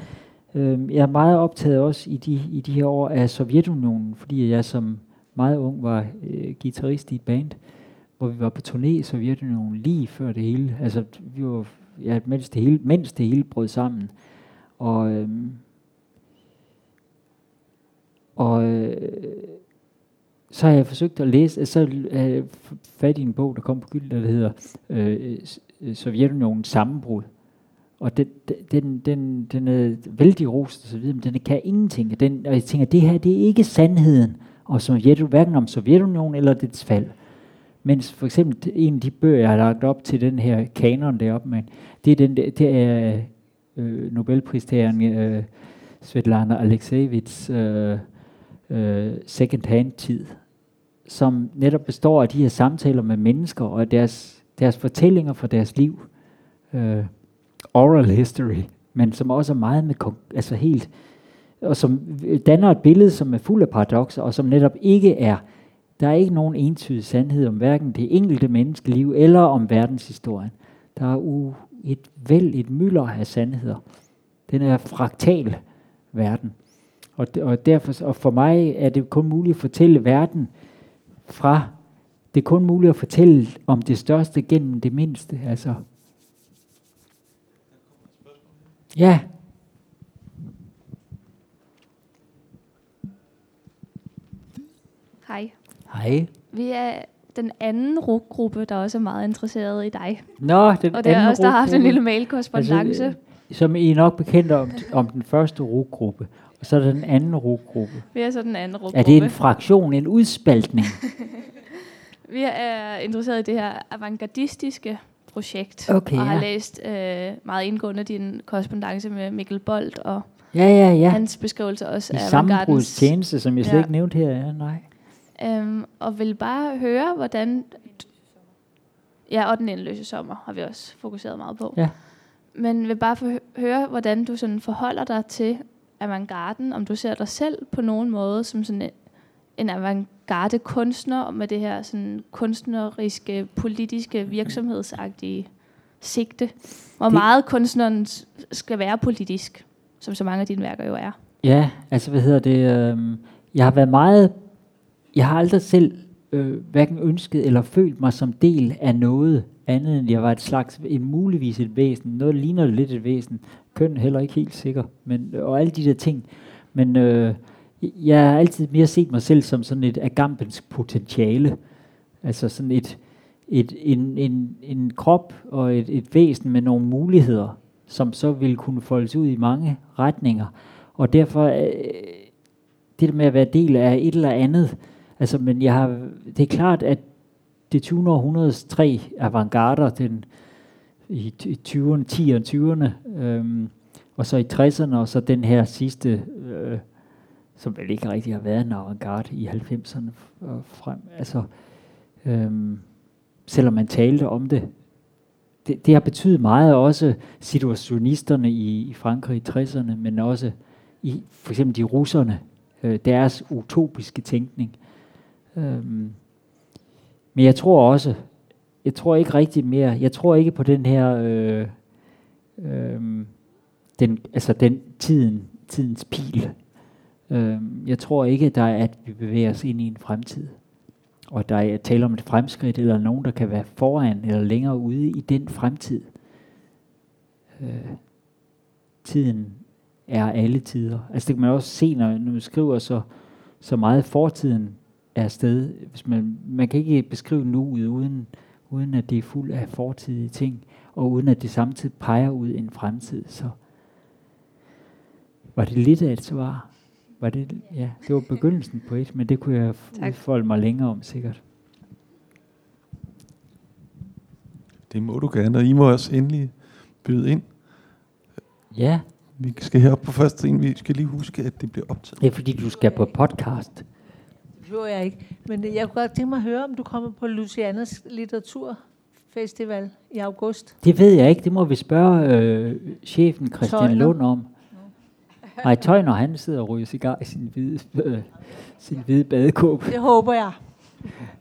øh, jeg er meget optaget også i de, i de her år af Sovjetunionen, fordi jeg som meget ung var øh, guitarist i et band, hvor vi var på turné i Sovjetunionen lige før det hele, altså vi var, ja, mens det hele, mens det hele brød sammen, og øhm, og øh, så har jeg forsøgt at læse, så har jeg fat i en bog, der kom på Gyldendal, der hedder øh, Sovjetunionens sammenbrud, og den, den, den, den er vældig rost og så videre, men den kan ingenting, den, og jeg tænker, det her, det er ikke sandheden, og Sovjet, hverken om Sovjetunionen eller dets fald. Mens for eksempel en af de bøger, jeg har lagt op til den her kanon deroppe, men det er, den der, det er øh, Nobelpristageren øh, Svetlana Aleksejevits øh, øh, second hand tid, som netop består af de her samtaler med mennesker og deres, deres fortællinger fra deres liv. Øh, oral history, men som også er meget med, altså helt, og som danner et billede, som er fuld af paradokser, og som netop ikke er, der er ikke nogen entydig sandhed om hverken det enkelte menneskeliv eller om verdenshistorien. Der er u- et væld, et mylder af sandheder. Den er fraktal verden. Og, de, og, derfor, og for mig er det kun muligt at fortælle verden fra, det er kun muligt at fortælle om det største gennem det mindste. Altså. Ja. Hej. Hej. Vi er den anden R U G-gruppe, der også er meget interesseret i dig. Nå, den og der anden er også, der har haft en lille mailkorrespondance. Altså, som I er nok bekendt om, om den første R U G-gruppe. Og så er der den anden R U G-gruppe. Vi er så den anden R U G-gruppe. Er det en fraktion, en udspaltning? Vi er interesseret i det her avantgardistiske projekt. Okay, og har ja. læst øh, meget indgående din korrespondance med Mikkel Bolt og ja, ja, ja. hans beskrivelser også I af avantgardens. I sammenbrudets tjeneste, som jeg slet ja. ikke nævnte her. Ja, nej. Um, og vil bare høre, hvordan... Ja, og den endeløse sommer har vi også fokuseret meget på. Ja. Men vil bare for, høre, hvordan du sådan forholder dig til avantgarden, om du ser dig selv på nogen måde som sådan en, en avantgarde kunstner med det her sådan kunstneriske, politiske, virksomhedsagtige sigte. Hvor det... meget kunstneren skal være politisk, som så mange af dine værker jo er. Ja, altså hvad hedder det... Øh, jeg har været meget... Jeg har aldrig selv øh, hverken ønsket eller følt mig som del af noget andet, end jeg var et slags, en muligvis et væsen. Noget ligner lidt et væsen. Køn heller ikke helt sikker, men, og alle de der ting. Men øh, jeg har altid mere set mig selv som sådan et agambensk potentiale. Altså sådan et, et, en, en, en krop og et, et væsen med nogle muligheder, som så ville kunne foldes ud i mange retninger. Og derfor øh, det med at være del af et eller andet. Altså, men jeg har, det er klart, at det tyvende århundredes tre avantgarder, den i tyverne, tierne, tyverne, øhm, og så i tresserne, og så den her sidste, øh, som vel ikke rigtig har været en avantgarde i halvfemserne og frem. Altså, øhm, selvom man talte om det, det, det har betydet meget, også situationisterne i, i Frankrig i tresserne, men også i for eksempel de russerne, øh, deres utopiske tænkning. Um, men jeg tror også, jeg tror ikke rigtig mere, jeg tror ikke på den her, øh, øh, den, altså den tiden, tidens pil. Um, jeg tror ikke, der er, at vi bevæger os ind i en fremtid, og der er tale om et fremskridt, eller nogen, der kan være foran eller længere ude i den fremtid. Uh, tiden er alle tider. Altså det kan man også se, når, når man skriver så, så meget fortiden, er sted. Hvis man, man kan ikke beskrive nuet, uden, uden at det er fuld af fortidige ting, og uden at det samtidig peger ud en fremtid. Så var det lidt af et svar? Var det, ja, det var begyndelsen på et, men det kunne jeg udfolde mig længere om, sikkert. Det må du gerne, og I må også endelig byde ind. Ja. Vi skal heroppe på første scene. Vi skal lige huske, at det bliver optaget. Det er fordi, du skal på podcast. Jeg ikke. Men jeg kunne godt tænke mig at høre, om du kommer på Lucianas litteraturfestival i august. Det ved jeg ikke. Det må vi spørge øh, chefen Christian Tøjner. Lund om. Nej, Tøjner, han sidder og ryger cigar i sin hvide, øh, sin hvide badekåb. Det håber jeg.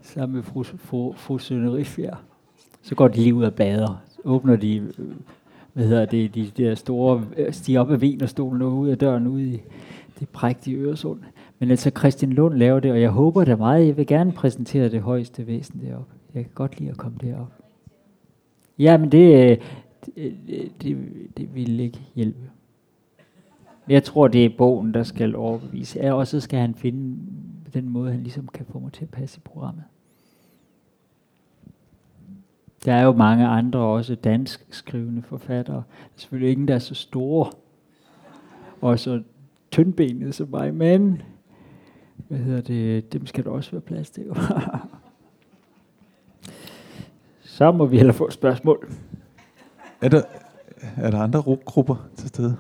Sammen med fru, fru, fru Sønne Rifbjerg. Så går de lige ud og bader. Så åbner de, øh, hvad hedder det, de, de der store, stiger op af Wienerstolen og ud af døren ud i det prægtige Øresund. Men altså Christian Lund laver det, og jeg håber der meget. Jeg vil gerne præsentere det højeste væsen deroppe. Jeg kan godt lide at komme derop. Ja, men det, det, det, det vil ikke hjælpe. Jeg tror, det er bogen, der skal overbevise. Og så skal han finde den måde, han ligesom kan få mig til at passe i programmet. Der er jo mange andre, også dansk skrivende forfattere. Der er selvfølgelig ingen, der er så store og så tyndbenede som mig, men... Hvad hedder det? Dem skal der også være plads til. Så må vi heller få et spørgsmål. Er der, er der andre R U G-grupper til stede?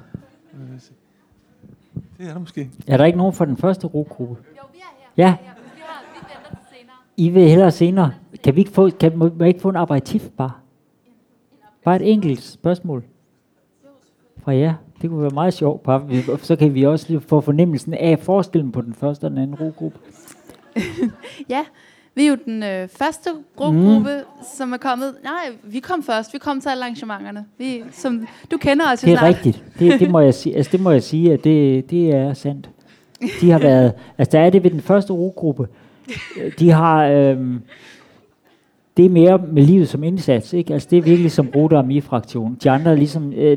Det er der måske. Er der ikke nogen fra den første R U G-gruppe? Jo, vi er her. Ja. Vi, er her. Vi venter til senere. I vil hellere senere. Kan vi ikke få, kan, må, må ikke få en aperitif bare? Bare et enkelt spørgsmål fra jer. Det kunne være meget sjovt, så kan vi også få fornemmelsen af forskellen på den første og den anden R U G-gruppe. Ja, vi er jo den øh, første R U G-gruppe, mm. som er kommet... Nej, vi kom først, vi kom til arrangementerne. Vi, som, du kender os jo snart. Det er rigtigt, det, det, må jeg sige, altså, det må jeg sige, at det, det er sandt. De har været, altså der er det ved den første rogruppe. De har, øhm, det er mere med livet som indsats, ikke? Altså det er virkelig som Rote og Mi-fraktionen. De andre ligesom, øh,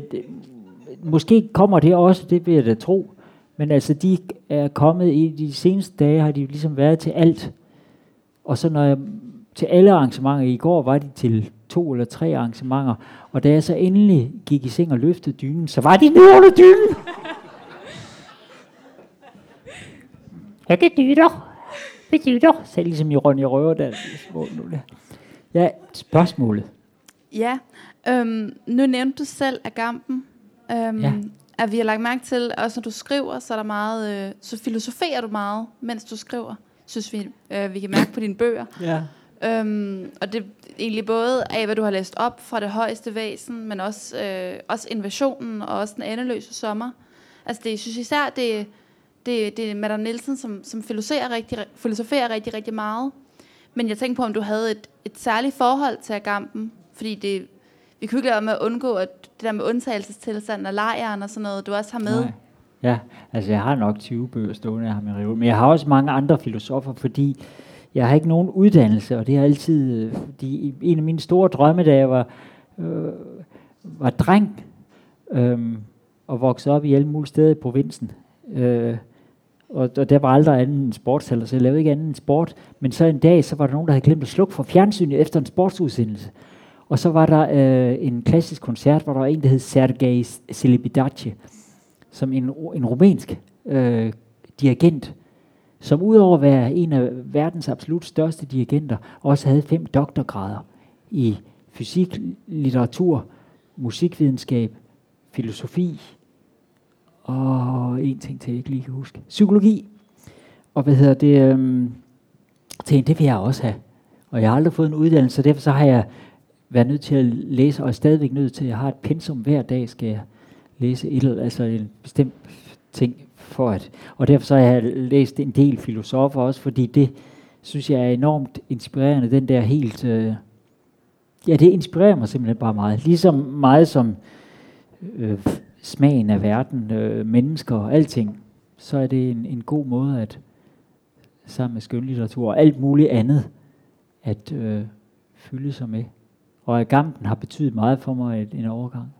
måske kommer det også, det vil jeg da tro, men altså de er kommet i, de seneste dage har de ligesom været til alt. Og så når jeg, til alle arrangementer, i går var de til to eller tre arrangementer, og da jeg så endelig gik i seng og løftede dynen, så var de nu under dynen! Jeg kan dytter! Det dytter! Så ligesom i Ronny Røver, der er ja, spørgsmålet. Ja, øhm, nu nævnte du selv Agamben, øhm, ja. at vi har lagt mærke til, også når du skriver, så er der meget, øh, så filosoferer du meget, mens du skriver, synes vi, øh, vi kan mærke på dine bøger. Ja. Øhm, og det er egentlig både af, hvad du har læst op fra Det højeste væsen, men også, øh, også Invasionen og også Den endeløse sommer. Altså det, jeg synes især, det, det, det er Madame Nielsen, som, som filosoferer rigtig, filosoferer rigtig, rigtig meget. Men jeg tænkte på, om du havde et, et særligt forhold til Agamben, fordi det, vi kunne ikke lade være med at undgå, at det der med undtagelsestilstanden og lejren og sådan noget, du også har med. Nej. Ja, altså jeg har nok tyve bøger stående af ham i reolen, men jeg har også mange andre filosofer, fordi jeg har ikke nogen uddannelse, og det har altid, fordi en af mine store drømme, da jeg var, øh, var dreng, øh, og voksede op i alle mulige steder i provinsen, øh, og, og der var aldrig anden end sportshaller, så jeg lavede ikke anden end sport, men så en dag, så var der nogen, der havde glemt at slukke for fjernsynet efter en sportsudsendelse, og så var der øh, en klassisk koncert, hvor der var en, der hed Sergej Celibidache, som en, en rumænsk øh, dirigent, som udover at være en af verdens absolut største dirigenter, også havde fem doktorgrader i fysik, litteratur, musikvidenskab, filosofi, og en ting til, jeg ikke lige kan huske, psykologi. Og hvad hedder det, øhm, til det vil jeg også have. Og jeg har aldrig fået en uddannelse, så derfor så har jeg været nødt til at læse, og er stadigvæk nødt til, at jeg har et pensum hver dag, skal jeg læse et eller altså en bestemt ting for at. Og derfor så har jeg læst en del filosofer også, fordi det synes jeg er enormt inspirerende, den der helt øh, ja, det inspirerer mig simpelthen bare meget. Ligesom meget som øh, smagen af verden, øh, mennesker og alting, så er det en, en god måde at sammen med skønlitteratur og alt muligt andet at øh, fylde sig med. Og Agamben har betydet meget for mig et, en overgang.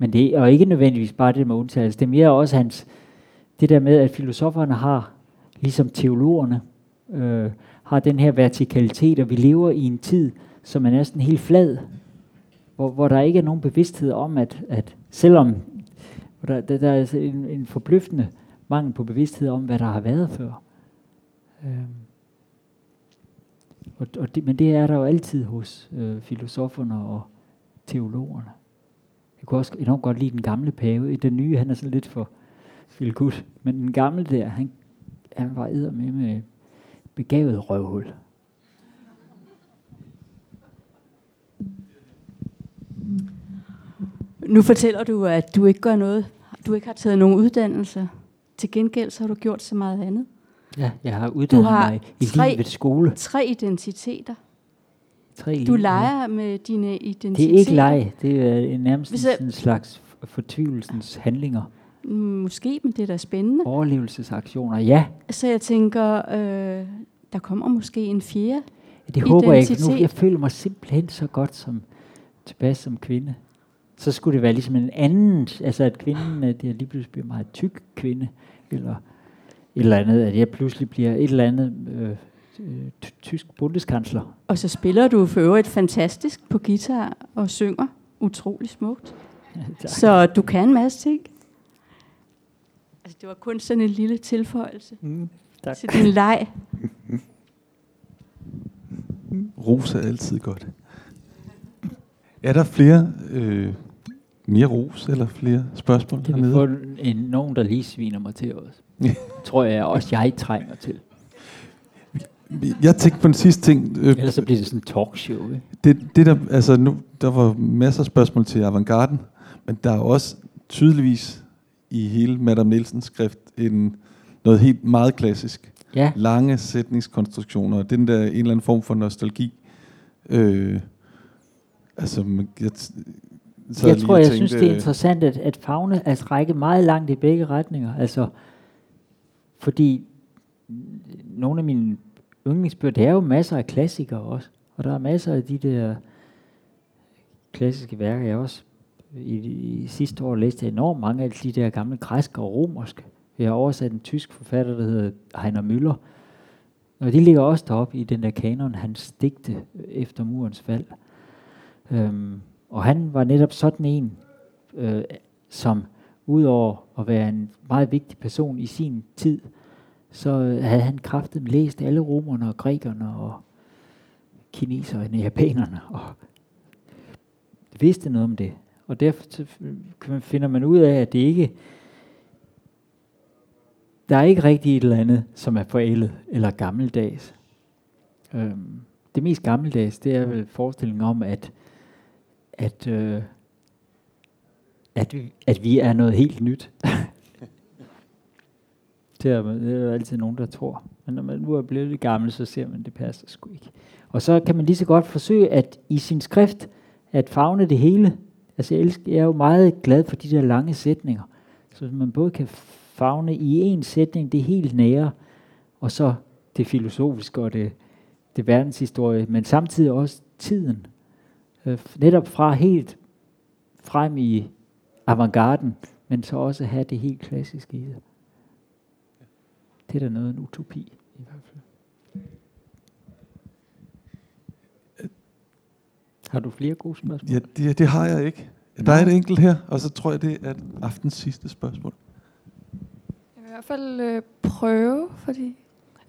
Men det er ikke nødvendigvis bare det med undtagelse. Det er mere også hans, det der med, at filosoferne har, ligesom teologerne, øh, har den her vertikalitet, og vi lever i en tid, som er næsten helt flad, hvor, hvor der ikke er nogen bevidsthed om, at, at selvom der, der, der er en, en forbløffende mangel på bevidsthed om, hvad der har været før. Øh. Og, og det, men det er der jo altid hos øh, filosoferne og teologerne. Jeg kunne også enormt godt lide den gamle pave. Den nye, han er sådan lidt for filkut. Men den gamle der, han, han var eddermed med begavet røvhul. Nu fortæller du, at du ikke gør noget. Du ikke har taget nogen uddannelse. Til gengæld så har du gjort så meget andet. Ja, jeg har uddannet du har mig i tre, livets skole. Tre identiteter. Du leger med dine identiteter. Det er ikke leg, det er nærmest jeg, sådan en slags fortvivelsens handlinger. Måske, men det er da spændende. Overlevelsesaktioner, ja. Så jeg tænker, øh, der kommer måske en fjerde ja, det håber identitet. Jeg ikke. Nu, jeg føler mig simpelthen så godt som tilbage som kvinde. Så skulle det være ligesom en anden, altså at kvinden, at jeg lige pludselig bliver meget tyk kvinde, eller et eller andet, at jeg pludselig bliver et eller andet... Øh, tysk bundeskansler. Og så spiller du for øvrigt fantastisk på guitar og synger utrolig smukt. Ja, så du kan en masse ting. Altså, det var kun sådan en lille tilføjelse mm, tak. til din leg. Ros er altid godt. Er der flere øh, mere ros eller flere spørgsmål det hernede? Det vil få en, nogen, der lige sviner mig til også. Tror jeg også, jeg trænger til. Jeg tænkte på den sidste ting. Øh, Ellers så bliver det sådan en talkshow. Det, det der, altså nu, der var masser af spørgsmål til avantgarden, men der er også tydeligvis i hele Madame Nielsens skrift en, noget helt meget klassisk. Ja. Lange sætningskonstruktioner, den der en eller anden form for nostalgi. Øh, altså, jeg, Så jeg tror, jeg, jeg synes, det er interessant, at, at favne at række meget langt i begge retninger. Altså, fordi nogle af mine yndlingsbøger, der er jo masser af klassikere også. Og der er masser af de der klassiske værker, jeg også i, i sidste år læste enormt mange af de der gamle græske og romerske. Jeg har oversat en tysk forfatter, der hedder Heiner Müller. Og de ligger også deroppe i den der kanon, hans digte efter murens fald. Øhm, og han var netop sådan en, øh, som udover at være en meget vigtig person i sin tid, så øh, havde han kraftigt læst alle romerne og grækerne og kineserne og japanerne, og vidste noget om det. Og derfor finder man ud af, at det ikke... Der er ikke rigtig et eller andet, som er forældet eller gammeldags. Øhm, det mest gammeldags, det er vel forestillingen om, at, at, øh, at, vi, at vi er noget helt nyt. Det er der altid nogen, der tror. Men når man nu er blevet lidt gammel, så ser man, det passer sgu ikke. Og så kan man lige så godt forsøge, at i sin skrift, at favne det hele. Altså jeg, elsker, jeg er jo meget glad for de der lange sætninger, så man både kan favne i en sætning det helt nære, og så det filosofiske og det, det verdenshistorie, men samtidig også tiden. Øh, netop fra helt frem i avantgarden, men så også have det helt klassiske i det. Det er da noget en utopi i hvert fald. Har du flere gode spørgsmål? Ja, det, det har jeg ikke. Der er et enkelt her, og så tror jeg, det er aftens sidste spørgsmål. Jeg vil i hvert fald øh, prøve, fordi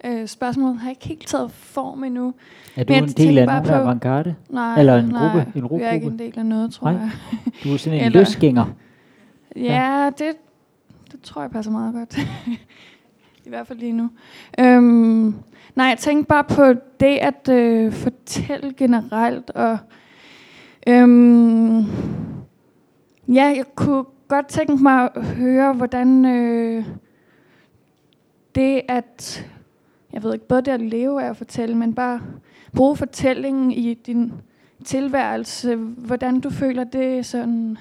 øh, spørgsmålet har ikke helt taget form endnu. Er du men en del af nogen, der er avantgarde? Nej, Eller en nej, gruppe? En ro-gruppe? Jeg er ikke en del af noget, tror nej. jeg. Du er sådan en Eller, løsgænger. Ja, ja. Det, det tror jeg passer meget godt. I hvert fald lige nu. Øhm, nej, jeg tænkte bare på det at øh, fortælle generelt og Øhm, ja, jeg kunne godt tænke mig at høre, hvordan øh, det at, jeg ved ikke, både det at leve af at fortælle, men bare bruge fortællingen i din tilværelse, hvordan du føler det sådan,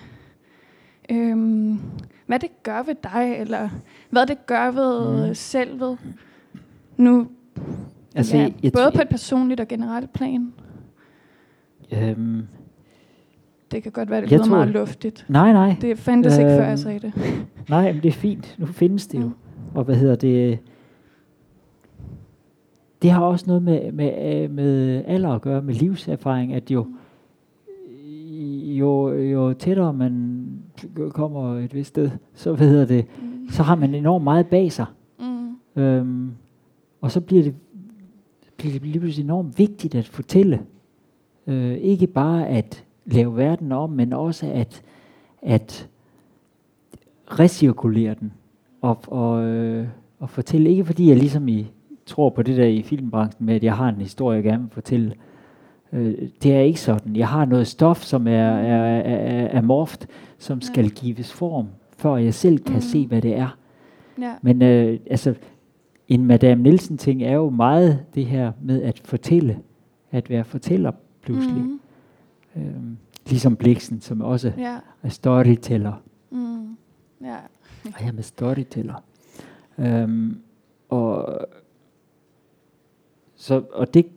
øhm, hvad det gør ved dig, eller hvad det gør ved mm. selvet, nu, altså, ja, jeg både t- på et personligt og generelt plan. Øhm. Det kan godt være, det lyder meget luftigt. Nej, nej. Det fandtes øh, ikke, før jeg sagde det. Nej, men det er fint. Nu findes det jo. Mm. Og hvad hedder det? Det har også noget med, med, med alder at gøre, med livserfaring, at jo, jo, jo tættere man kommer et vist sted, så, hvad hedder det, mm. så har man enormt meget bag sig. Mm. Øhm, og så bliver det, bliver det lige pludselig enormt vigtigt at fortælle. Øh, ikke bare at lave verden om, men også at, at recirkulere den og, og, øh, og fortælle. Ikke fordi jeg ligesom I tror på det der i filmbranchen med, at jeg har en historie, jeg gerne vil fortælle. Øh, det er ikke sådan. Jeg har noget stof, som er, er, er, er morft, som skal ja. gives form, før jeg selv kan mm. se, hvad det er. Ja. Men øh, altså, en Madame Nielsen-ting er jo meget det her med at fortælle, at være fortæller pludselig. Mm. Øhm, ligesom Blixen, som også ja. er storyteller. Mm. Ja. Og jeg er med storyteller. Øhm, og så, og det,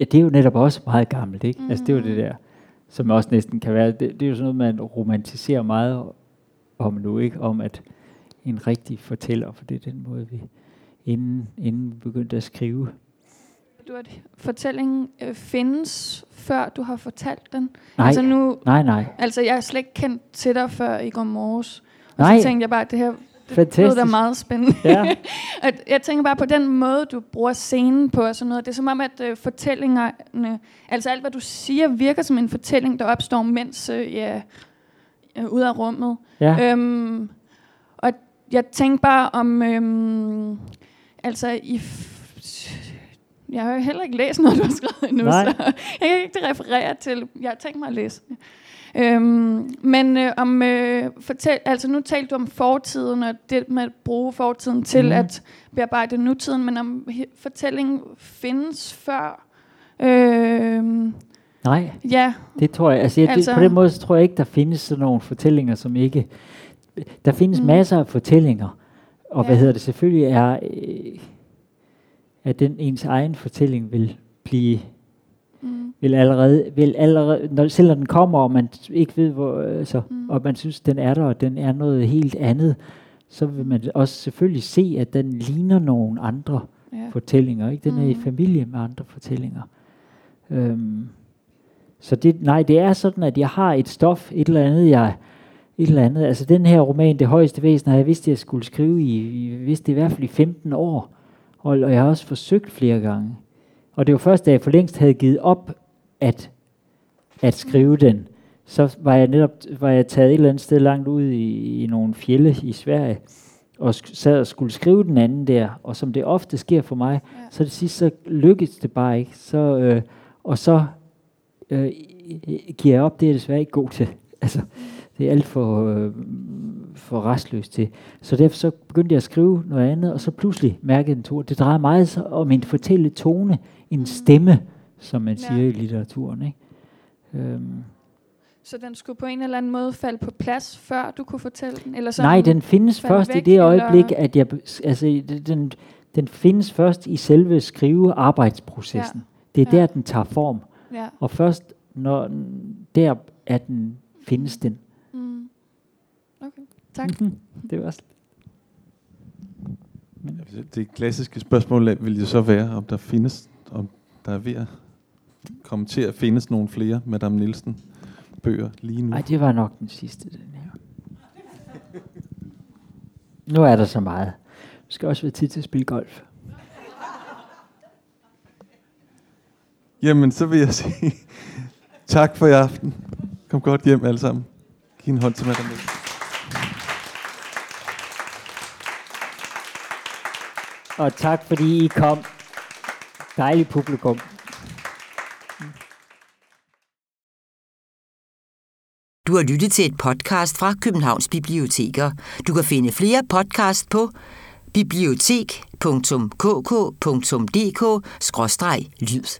det, det er jo netop også meget gammelt, ikke? Mm. Altså det er jo det der, som også næsten kan være, det, det er jo sådan noget, man romantiserer meget om nu, ikke? Om at en rigtig fortæller, for det er den måde, vi inden, inden vi begyndte at skrive. Du at fortællingen øh, findes, før du har fortalt den? Nej, altså nu, nej, nej. Altså, jeg er slet ikke kendt til dig før i går morges. Og nej. Så tænkte jeg bare, at det her det blev da meget spændende. Ja. Og jeg tænker bare på den måde, du bruger scenen på og sådan noget. Det er som om, at øh, fortællingerne, altså alt, hvad du siger, virker som en fortælling, der opstår, mens øh, ja, øh, ud af rummet. Ja. Øhm, og jeg tænkte bare om, øhm, altså i... F- Jeg har jo heller ikke læst noget, du har skrevet endnu, nej. Så jeg kan ikke referere til. Jeg har tænkt mig at læse. Øhm, men øh, om, øh, fortæl, altså nu talte du om fortiden, og det med at bruge fortiden til mm. at bearbejde nutiden, men om he, fortællingen findes før, øh, Nej, ja, det tror jeg. Altså, jeg altså, det, på den måde tror jeg ikke, der findes sådan nogle fortællinger, som ikke... Der findes mm. masser af fortællinger, og ja. hvad hedder det selvfølgelig er, øh, at den ens egen fortælling vil blive... Mm. Vil allerede, vil allerede når, selv når den kommer, og man ikke ved, hvor, altså, mm. og man synes, den er der, og den er noget helt andet, så vil man også selvfølgelig se, at den ligner nogle andre ja. fortællinger. Ikke? Den mm. er i familie med andre fortællinger. Øhm, så det, nej, det er sådan, at jeg har et stof, et eller andet, jeg... Et eller andet. Altså den her roman, Det højeste væsen, har jeg vidst, jeg skulle skrive i, jeg vidste det i hvert fald i femten år. Og, og jeg har også forsøgt flere gange. Og det var først, da jeg for længst havde givet op at, at skrive den. Så var jeg netop var jeg taget et eller andet sted langt ud i, i nogle fjelle i Sverige, og sk- sad og skulle skrive den anden der. Og som det ofte sker for mig, ja. så det sidste, så lykkedes det bare ikke. Så, øh, og så øh, giver jeg op, det er desværre ikke god til. Altså... Det er alt for, øh, for restløst til. Så derfor så begyndte jeg at skrive noget andet, og så pludselig mærkede den to. Det drejer meget så om en fortælle tone, en stemme, som man siger ja. i litteraturen. Ikke? Øhm. Så den skulle på en eller anden måde falde på plads, før du kunne fortælle den? Eller sådan, nej, den findes først væk, i det øjeblik, eller? at jeg... Altså, den, den findes først i selve skrivearbejdsprocessen. Ja. Det er ja. der, den tager form. Ja. Og først når der er den, findes den. Okay, tak. Det var også. Det klassiske spørgsmål vil jo så være, om der findes, om der er ved at komme til at findes nogle flere Madame Nielsen bøger lige nu. Nej, det var nok den sidste, den her. Nu er der så meget. Vi skal også være tid til at spille golf. Jamen, så vil jeg sige tak for i aften. Kom godt hjem alle sammen. Giv en hånd til Madame Nielsen. Og tak fordi I kom. Dejligt publikum. Du har lyttet til et podcast fra Københavns Biblioteker. Du kan finde flere podcasts på bibliotek punktum k k punktum d k skråstreg lyd.